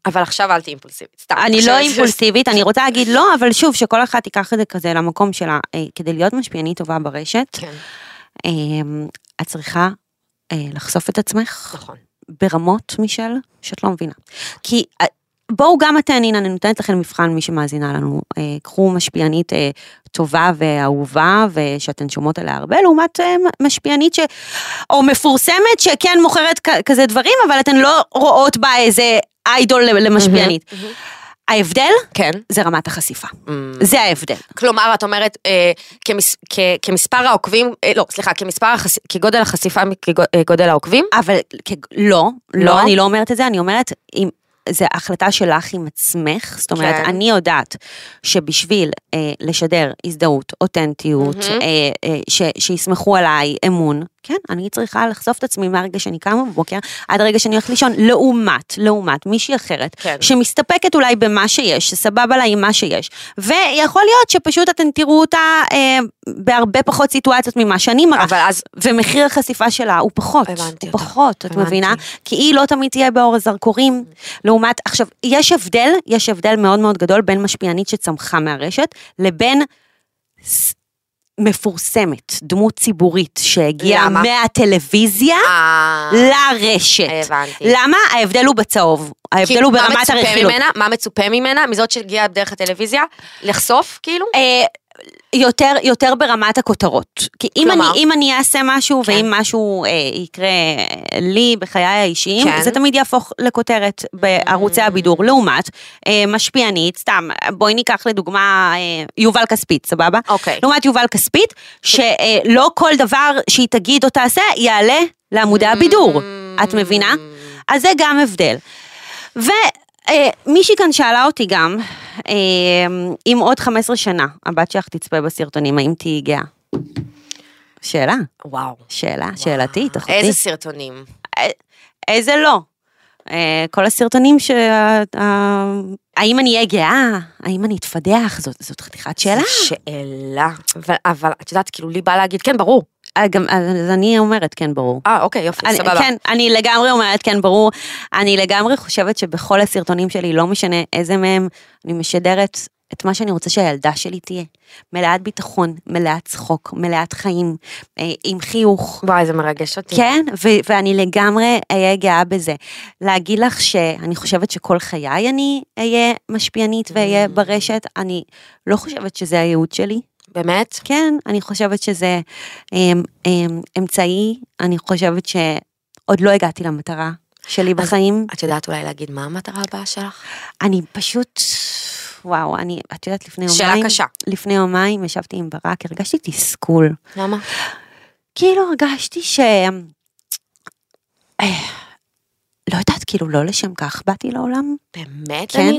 אבל עכשיו אל תהיי אימפולסיבית. אני לא אימפולסיבית, אני רוצה להגיד לא, אבל שוב, שכל אחת תיקח את זה כזה למקום שלה, כדי להיות משפיענית טובה ברשת. כן. את צריכה לחשוף את עצמך, נכון. ברמות מישל, שאת לא מבינה. כי בואו גם אתן, הנה, אני נותנת לכם מבחן מי שמאזינה לנו, קחו משפיענית טובה ואהובה, ושאתן שומעות עליה הרבה, לעומת משפיענית או מפורסמת, שכן מוכרת כזה דברים, אבל אתן לא רואות בה איזה איידול למשפיענית. ההבדל, כן. זה רמת החשיפה. זה ההבדל. כלומר, את אומרת, כמספר העוקבים, לא, סליחה, כגודל החשיפה, כגודל העוקבים? אבל, לא, לא, אני לא אומרת את זה, אני אומרת, זה החלטה שלך עם עצמך, זאת אומרת, כן. אני יודעת שבשביל לשדר הזדהות, אותנטיות, שיסמכו עליי אמון, כן, אני צריכה לחשוף את עצמי מהרגע שאני קמה בבוקר, עד הרגע שאני הולך לישון, לעומת מישהי אחרת, כן. שמסתפקת אולי במה שיש, סבבה לה עם מה שיש, ויכול להיות שפשוט אתם תראו אותה בהרבה פחות סיטואציות ממה שאני מראה, אז... ומחיר החשיפה שלה הוא פחות, את מבינה? כי היא לא תמיד תהיה באור הזרקורים, לעומת, עכשיו, יש הבדל מאוד מאוד גדול בין משפיענית שצמחה מהרשת, לבין... מפורסמת, דמות ציבורית שהגיעה מהטלוויזיה לרשת. למה? ההבדל הוא בצהוב. ההבדל הוא ברמת הרכילות. מה מצופה ממנה? מזאת שהגיעה דרך הטלוויזיה? לחשוף כאילו? יותר ברמת הכותרות. כי אם אני אעשה משהו, ואם משהו יקרה לי בחיי האישיים, זה תמיד יהפוך לכותרת בערוצי הבידור. לעומת, משפיענית, סתם, בואי ניקח לדוגמה יובל כספית, סבבה? לעומת יובל כספית, שלא כל דבר שהיא תגיד או תעשה, יעלה לעמודי הבידור. את מבינה? אז זה גם הבדל. מישהי כאן שאלה אותי גם, אם עוד 15 שנה, הבת שלך תצפה בסרטונים, האם תהיי גאה? שאלה. וואו. שאלתי, תחותי. איזה סרטונים? איזה לא. כל הסרטונים האם אני אהיה גאה? האם אני אתפדח? זאת חתיכת שאלה? שאלה. אבל את יודעת, כאילו לי בא להגיד, כן, ברור. אז אני אומרת כן ברור. אוקיי, יופי, סבבה. כן, אני לגמרי אומרת כן ברור. אני לגמרי חושבת שבכל הסרטונים שלי, לא משנה איזה מהם, אני משדרת את מה שאני רוצה שהילדה שלי תהיה. מלאת ביטחון, מלאת צחוק, מלאת חיים, עם חיוך. וואי, זה מרגש אותי. כן, ואני לגמרי אהיה גאה בזה. להגיד לך שאני חושבת שכל חיי אני אהיה משפיענית ואהיה ברשת, אני לא חושבת שזה הייעוד שלי. באמת? כן, אני חושבת שזה אמצעי, אני חושבת שעוד לא הגעתי למטרה שלי בחיים. את יודעת אולי להגיד מה המטרה הבאה שלך? אני פשוט, וואו, את יודעת לפני יומיים ישבתי עם ברק, הרגשתי תסכול. למה? כאילו הרגשתי לא יודעת, כאילו לא לשם כך באתי לעולם. באמת? כן,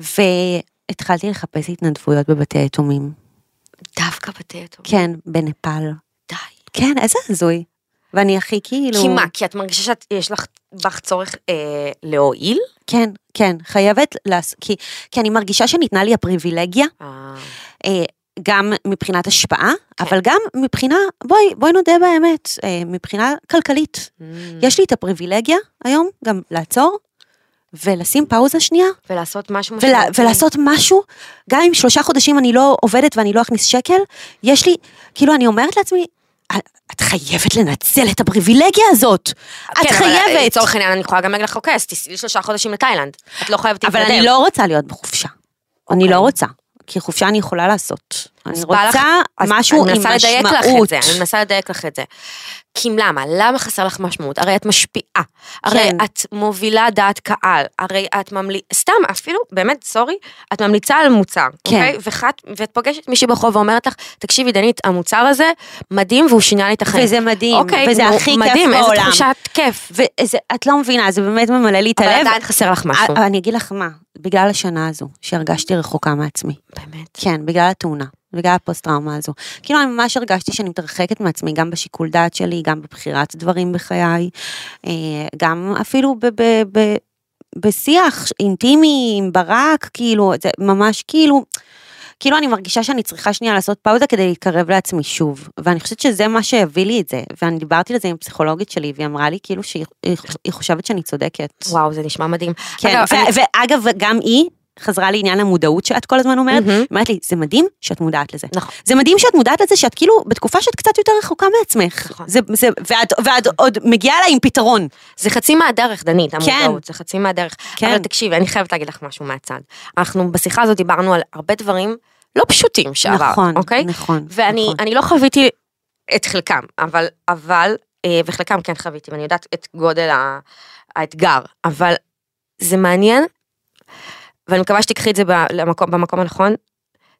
והתחלתי לחפש התנדבויות בבתי היתומים. דווקא בתיאטור. כן, בנפל. די. כן, איזה הזוי. ואני הכי כאילו... כי מה? כי את מרגישה שיש לך בך צורך להועיל? כן, כן, חייבת, כי אני מרגישה שניתנה לי הפריבילגיה, גם מבחינת השפעה, אבל גם מבחינה, בואי נודה באמת, מבחינה כלכלית. יש לי את הפריבילגיה היום, גם לעצור, ולשים פאוזה שנייה, ולעשות משהו, גם אם 3 חודשים אני לא עובדת, ואני לא אכניס שקל, יש לי, כאילו אני אומרת לעצמי, את חייבת לנצל את הפריבילגיה הזאת, את חייבת. לצורך העניין אני יכולה גם להגיד לך, אוקיי, אז תסעי 3 חודשים לתאילנד, את לא חייבת להתנדב. אבל אני לא רוצה להיות בחופשה, אני לא רוצה, כי חופשה אני יכולה לעשות, אני רוצה משהו עם משמעות. אני מנסה לדייק לך את זה. כי למה? למה חסר לך משמעות? הרי את משפיעה, הרי את מובילה דעת קהל, הרי את ממליצה, סתם אפילו, באמת, סורי, את ממליצה על מוצר, אוקיי? ואת פוגשת מישהי בחוב ואומרת לך, תקשיבי דנית, המוצר הזה מדהים והוא שינה לי את החיים. וזה מדהים, וזה הכי כיף בעולם. איזה תחושת כיף. את לא מבינה, זה באמת ממלא לי את הלב. אבל עדיין חסר לך משהו. אני אגיד לך מה, בגלל השנה הזו, שהרגשתי רחוקה מעצמי. באמת? כן, בגלל התאונה. וגם הפוסט-טראומה הזו. כאילו, אני ממש הרגשתי שאני מתרחקת מעצמי, גם בשיקול דעת שלי, גם בבחירת דברים בחיי, גם אפילו בשיח אינטימי, עם ברק, כאילו, זה ממש כאילו אני מרגישה שאני צריכה שנייה לעשות פאוזה כדי להתקרב לעצמי שוב, ואני חושבת שזה מה שהביא לי את זה, ואני דיברתי לזה עם פסיכולוגית שלי, והיא אמרה לי כאילו שהיא חושבת שאני צודקת. וואו, זה נשמע מדהים. כן, ואגב, גם היא, חזרה לעניין המודעות שאת כל הזמן אומרת, אמרת לי, זה מדהים שאת מודעת לזה. זה מדהים שאת מודעת לזה, שאת כאילו, בתקופה שאת קצת יותר רחוקה מעצמך. ואת עוד מגיעה לה עם פתרון. זה חצי מהדרך, דנית, המודעות, זה חצי מהדרך. אבל תקשיבי, אני חייבת להגיד לך משהו מהצד. אנחנו בשיחה הזאת דיברנו על הרבה דברים לא פשוטים שעבר, אוקיי? נכון. ואני לא חוויתי את חלקם, אבל, וחלקם כן חוויתי, ואני יודעת את גודל האתגר, אבל זה מעניין ואני מקווה שתקחי את זה במקום הנכון,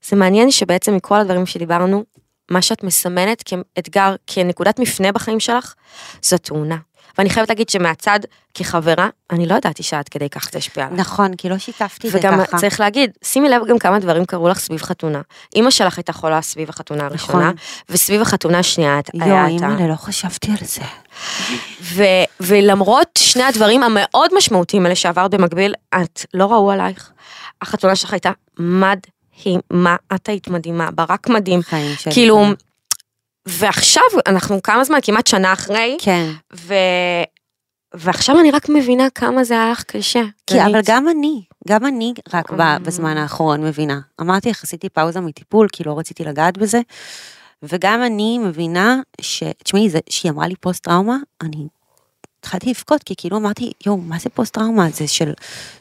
זה מעניין שבעצם מכל הדברים שדיברנו, מה שאת מסמנת כאתגר, כנקודת מפנה בחיים שלך, זו תאונה. ואני חייבת להגיד שמהצד, כחברה, אני לא ידעתי שעד כדי כך תשפיע עליי. נכון, כי לא שיתפתי את זה ככה. וגם צריך להגיד, שימי לב גם כמה דברים קרו לך סביב חתונה. אמא שלך הייתה חולה סביב החתונה הראשונה, וסביב החתונה השנייה היה אתה. יואי, אמא, לא חשבתי על זה. ולמרות שני הדברים המאוד משמעותיים האלה שעברת במקביל, את לא ראו עלייך. החתונה שלך הייתה מדהימה, את היית מדהימה, ברק מדהים. כאילו, ועכשיו אנחנו כמה זמן, כמעט שנה אחרי, ועכשיו אני רק מבינה כמה זה היה לך קשה. כי אבל גם אני רק בזמן האחרון מבינה. אמרתי, עשיתי פאוזה מטיפול, כי לא רציתי לגעת בזה, וגם אני מבינה תשמעי, שהיא אמרה לי פוסט טראומה, אני התחלתי לפקוד, כי כאילו אמרתי, מה זה פוסט טראומה?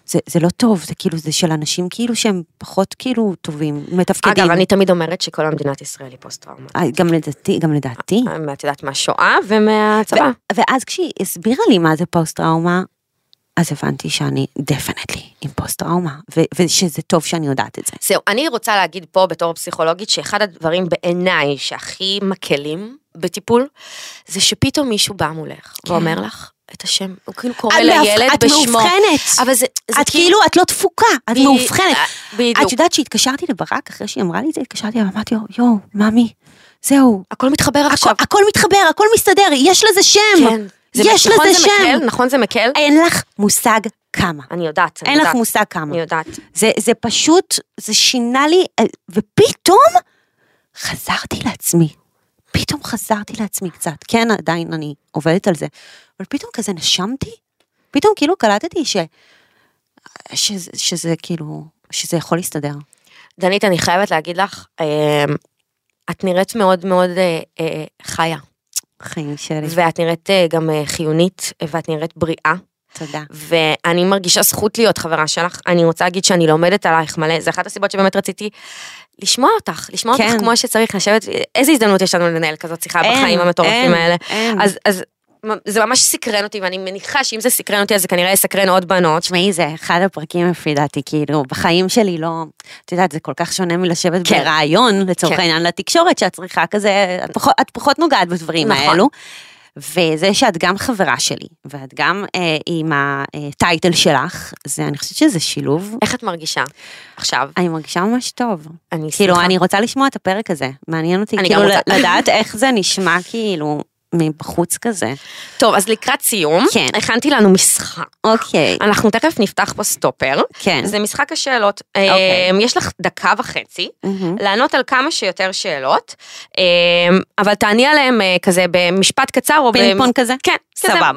זה לא טוב, זה כאילו, זה של אנשים כאילו שהם פחות כאילו טובים, מתפקדים. אגב, אני תמיד אומרת שכל המדינת ישראל היא פוסט טראומה. גם לדעתי. את יודעת מהשואה ומהצבא. ואז כשהיא הסבירה לי מה זה פוסט טראומה, אז הבנתי שאני definitely עם פוסט טראומה, ושזה טוב שאני יודעת את זה. זהו, אני רוצה להגיד פה בתור פסיכולוגית, שאחד הדברים בעיניי שהכי מקלים בטיפול, זה שפתאום מישהו בא מולך, ואומר לך את השם, הוא כאילו קורא לילד בשמו. את מאובחנת, את כאילו, את לא תפוקה, את מאובחנת. את יודעת שהתקשרתי לברק, אחרי שהיא אמרה לי את זה, התקשרתי, אמרתי, מאמי, זהו. הכל מתחבר עכשיו. הכל מתחבר, הכל מסתדר, יש לזה שם. יש לזה שם. נכון זה מקל? אין לך מושג כמה. אני יודעת. אין לך מושג כמה. אני יודעת. זה פשוט, זה שינה לי, ופתאום חזרתי לעצמי. פתאום חזרתי לעצמי קצת. כן, עדיין אני עובדת על זה. אבל פתאום כזה נשמתי. פתאום כאילו קלטתי שזה כאילו, שזה יכול להסתדר. דנית, אני חייבת להגיד לך, את נראית מאוד מאוד חיה. חיים שלי. ואת נראית גם חיונית, ואת נראית בריאה. תודה. ואני מרגישה זכות להיות חברה שלך, אני רוצה להגיד שאני לומדת עלייך מלא, זה אחת הסיבות שבאמת רציתי לשמוע אותך, לשמוע אותך כמו שצריך, לשבת, איזה הזדמנות יש לנו לנהל כזאת שיחה בחיים המטורפים האלה. אז זה ממש סקרן אותי, ואני מניחה שאם זה סקרן אותי, אז זה כנראה יסקרן עוד בנות. שמעי, זה אחד הפרקים מפלידתי, כאילו, בחיים שלי לא, את יודעת, זה כל כך שונה מלשבת ברעיון, לצורך העניין לתקשורת, שאת צריכה כזה, את פחות נוגעת בדברים האלו, וזה שאת גם חברה שלי, ואת גם עם הטייטל שלך, זה, אני חושבת שזה שילוב. איך את מרגישה עכשיו? אני מרגישה ממש טוב. כאילו, אני רוצה לשמוע את הפרק הזה, מעניין אותי, כאילו, לדעת איך זה נשמע, כאילו, מבחוץ כזה. טוב, אז לקראת סיום, הכנתי לנו משחק. אוקיי. אנחנו תכף נפתח פה סטופר. כן. זה משחק השאלות. אוקיי. יש לך 1.5 דקות, לענות על כמה שיותר שאלות, אבל תעני עליהם כזה במשפט קצר, או פינפון כזה? כן. סבבה.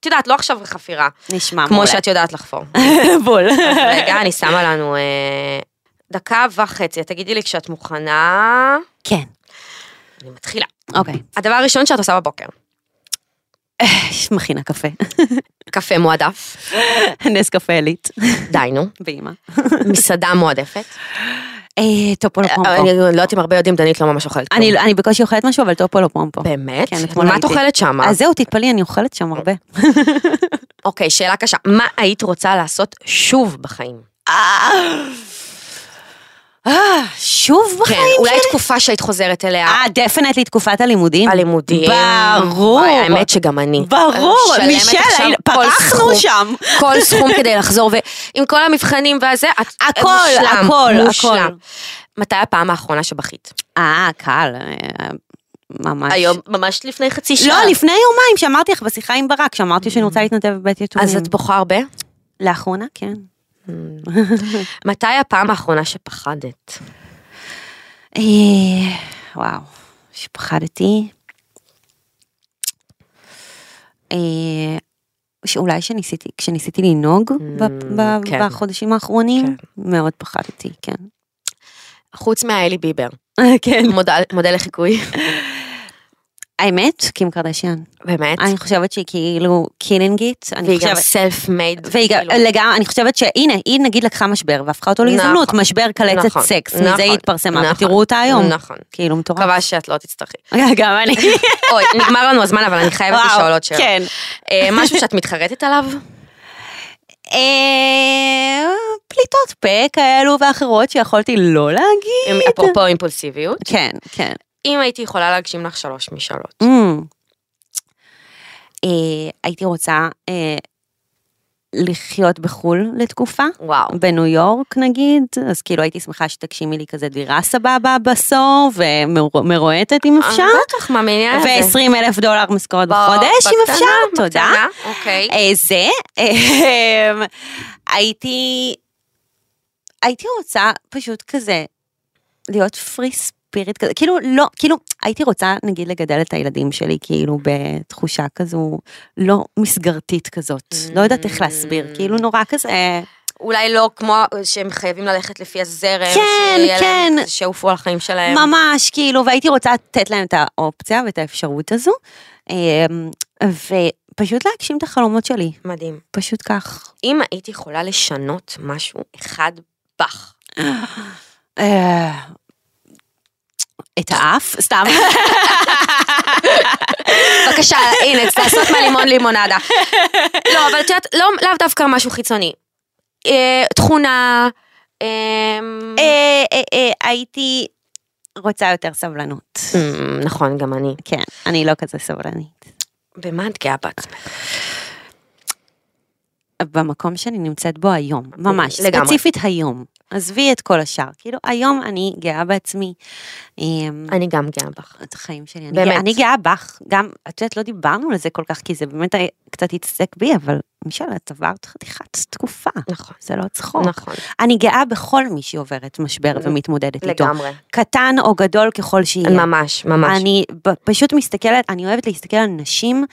את יודעת, לא עכשיו חפירה. נשמע מעולה. כמו שאת יודעת לחפור. בול. אז רגע, אני שמה לנו 1.5 דקות. תגידי לי כשאת מוכנה. כן. אני מתחילה. אוקיי. הדבר הראשון שאת עושה בבוקר. מכינה קפה. קפה מועדף. נס קפה עילית. דיינו. ואימא. מסעדה מועדפת. טופולו פומפו. אני לא יודעת אם הרבה יודעים, דנית לא ממש אוכלת. אני בקושי אוכלת משהו, אבל טופולו פומפו. באמת? מה את אוכלת שם? אז זהו, תתפלאי, אני אוכלת שם הרבה. אוקיי, שאלה קשה. מה היית רוצה לעשות שוב בחיים? שוב בחיים שלי? אולי תקופה שהיית חוזרת אליה. דפנטלי תקופת הלימודים. הלימודים. ברור. האמת שגם אני. ברור, מישל, פרחנו שם. כל סכום כדי לחזור, ועם כל המבחנים והזה, הכל, הכל, הכל. מתי הפעם האחרונה שבכית? קל. ממש. היום, ממש לפני חצי שעה. לא, לפני יומיים, שאמרתי לך בשיחה עם ברק, שאמרתי שאני רוצה להתנתב בבית יתומים. אז את בוכה הרבה? לאחרונה, כן. מתי הפעם האחרונה שפחדת? וואו, שפחדתי. אולי כשניסיתי לנהוג בחודשים האחרונים, מאוד פחדתי, כן. חוץ מהאלי ביבר. כן. מודל לחיקוי. האמת, קים קרדשיאן. באמת? אני חושבת שהיא כאילו קילינגית. והיא גם סלף מייד. לגמרי, אני חושבת שהנה, היא נגיד לקחה משבר, והפכה אותו להזדמנות, משבר קלצת סקס, מזה היא התפרסמה, ותראו אותה היום. נכון. כאילו מטורף. קבע שאת לא תצטרכי. גם אני. אוי, נגמר לנו הזמן, אבל אני חייבת לשאול עוד שאלה. כן. משהו שאת מתחרטת עליו? פליטות. החלטות פה כאלו ואחרות שיכולתי לא להגיד. אפרופו אימפולסיביות. כן, כן. אם הייתי יכולה להגשים לך 3 משאלות. הייתי רוצה לחיות בחול לתקופה. וואו. בניו יורק נגיד, אז כאילו הייתי שמחה שתגשימי לי כזה דירה סבבה בסוף, ומרועטת אם אפשר. בטח, מה מעניין זה? $20,000 משכורת בחודש אם אפשר, תודה. אוקיי. זה, הייתי רוצה פשוט כזה, להיות פרי ספיריט כזה, כאילו לא, כאילו הייתי רוצה נגיד לגדל את הילדים שלי כאילו בתחושה כזו לא מסגרתית כזאת, לא יודעת איך להסביר, כאילו נורא כזה. אולי לא כמו שהם חייבים ללכת לפי הזרם, כן, כן. שעופו על החיים שלהם. ממש, כאילו, והייתי רוצה לתת להם את האופציה ואת האפשרות הזו, ופשוט להגשים את החלומות שלי. מדהים. פשוט כך. אם הייתי יכולה לשנות משהו אחד בך. את האף, סתם. בבקשה, הנה, לעשות מהלימון לימונדה. לא, אבל את יודעת, לאו דווקא משהו חיצוני. תכונה. הייתי רוצה יותר סבלנות. נכון, גם אני. כן, אני לא כזה סבלנית. במה את גאה בעצמך? במקום שאני נמצאת בו היום, ממש, ספציפית היום. עזבי את כל השאר, כאילו היום אני גאה בעצמי. אני גם גאה בך. את החיים שלי, אני גאה בך, גם, את יודעת, לא דיברנו לזה כל כך, כי זה באמת קצת התעסק בי, אבל מישל, את עברת חתיכת תקופה. נכון. זה לא צחוק. נכון. אני גאה בכל מי שעוברת משבר ומתמודדת איתו. לגמרי. קטן או גדול ככל שיהיה. ממש, ממש. אני פשוט מסתכלת, אני אוהבת להסתכל על נשים,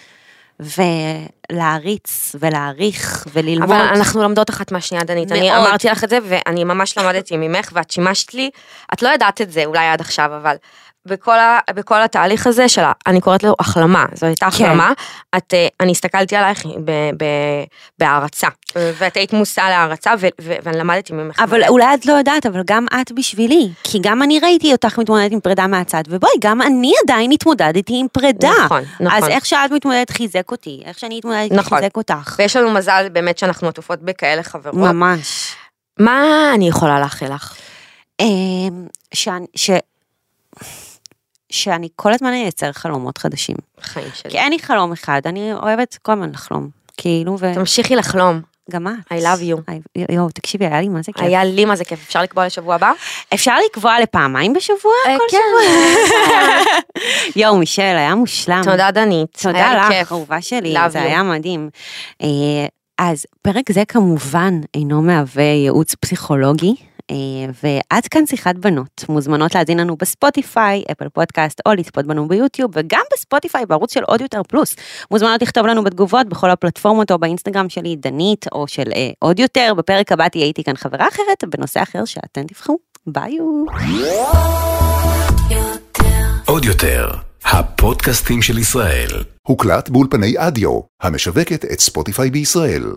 ולהריץ ולהעריך וללמוד. אבל אנחנו לומדות אחת מהשנייה, דנית. אני אמרתי לך את זה, ואני ממש למדתי ממך, ואת שימשת לי, את לא ידעת את זה, אולי עד עכשיו, אבל בכל התהליך הזה שלה, אני קוראת לו החלמה, זו הייתה החלמה, אני הסתכלתי עלייך בהערצה, ואת היית מוסה להערצה, ואני למדתי ממך. אבל אולי את לא יודעת, אבל גם את בשבילי, כי גם אני ראיתי אותך מתמודדת עם פרידה מהצד, ובואי, גם אני עדיין התמודדתי עם פרידה. נכון, נכון. אז איך שאת מתמודדת חיזק אותי, איך שאני התמודדת חיזק אותך. ויש לנו מזל באמת שאנחנו עטופות בכאלה חברות. ממש. מה אני יכולה לאחל לך? שאני כל הזמן אייצר חלומות חדשים. חיים שלי. כי אין לי חלום אחד, אני אוהבת כל הזמן לחלום. כאילו ו... תמשיכי לחלום. גם את. I love you. יואו, תקשיבי, היה לי מה זה כיף. היה לי מה זה כיף. אפשר לקבוע לשבוע הבא? אפשר לקבוע לפעמיים בשבוע? כל שבוע. יואו, מישל, היה מושלם. תודה דנית. תודה לך, אהובה שלי. זה היה מדהים. אז פרק זה כמובן אינו מהווה ייעוץ פסיכולוגי. ועד כאן שיחת בנות, מוזמנות להזין לנו בספוטיפיי, אפל פודקאסט, או לצפות בנו ביוטיוב, וגם בספוטיפיי בערוץ של AudioTel פלוס. מוזמנות לכתוב לנו בתגובות בכל הפלטפורמות, או באינסטגרם שלי, דנית, או של AudioTel. בפרק הבא תהיה איתי כאן חברה אחרת, בנושא אחר שאתן תבחרו. ביי. AudioTel, הפודקאסטים של ישראל. הוקלט באולפני אודיו, המשווקת את ספוטיפיי בישראל.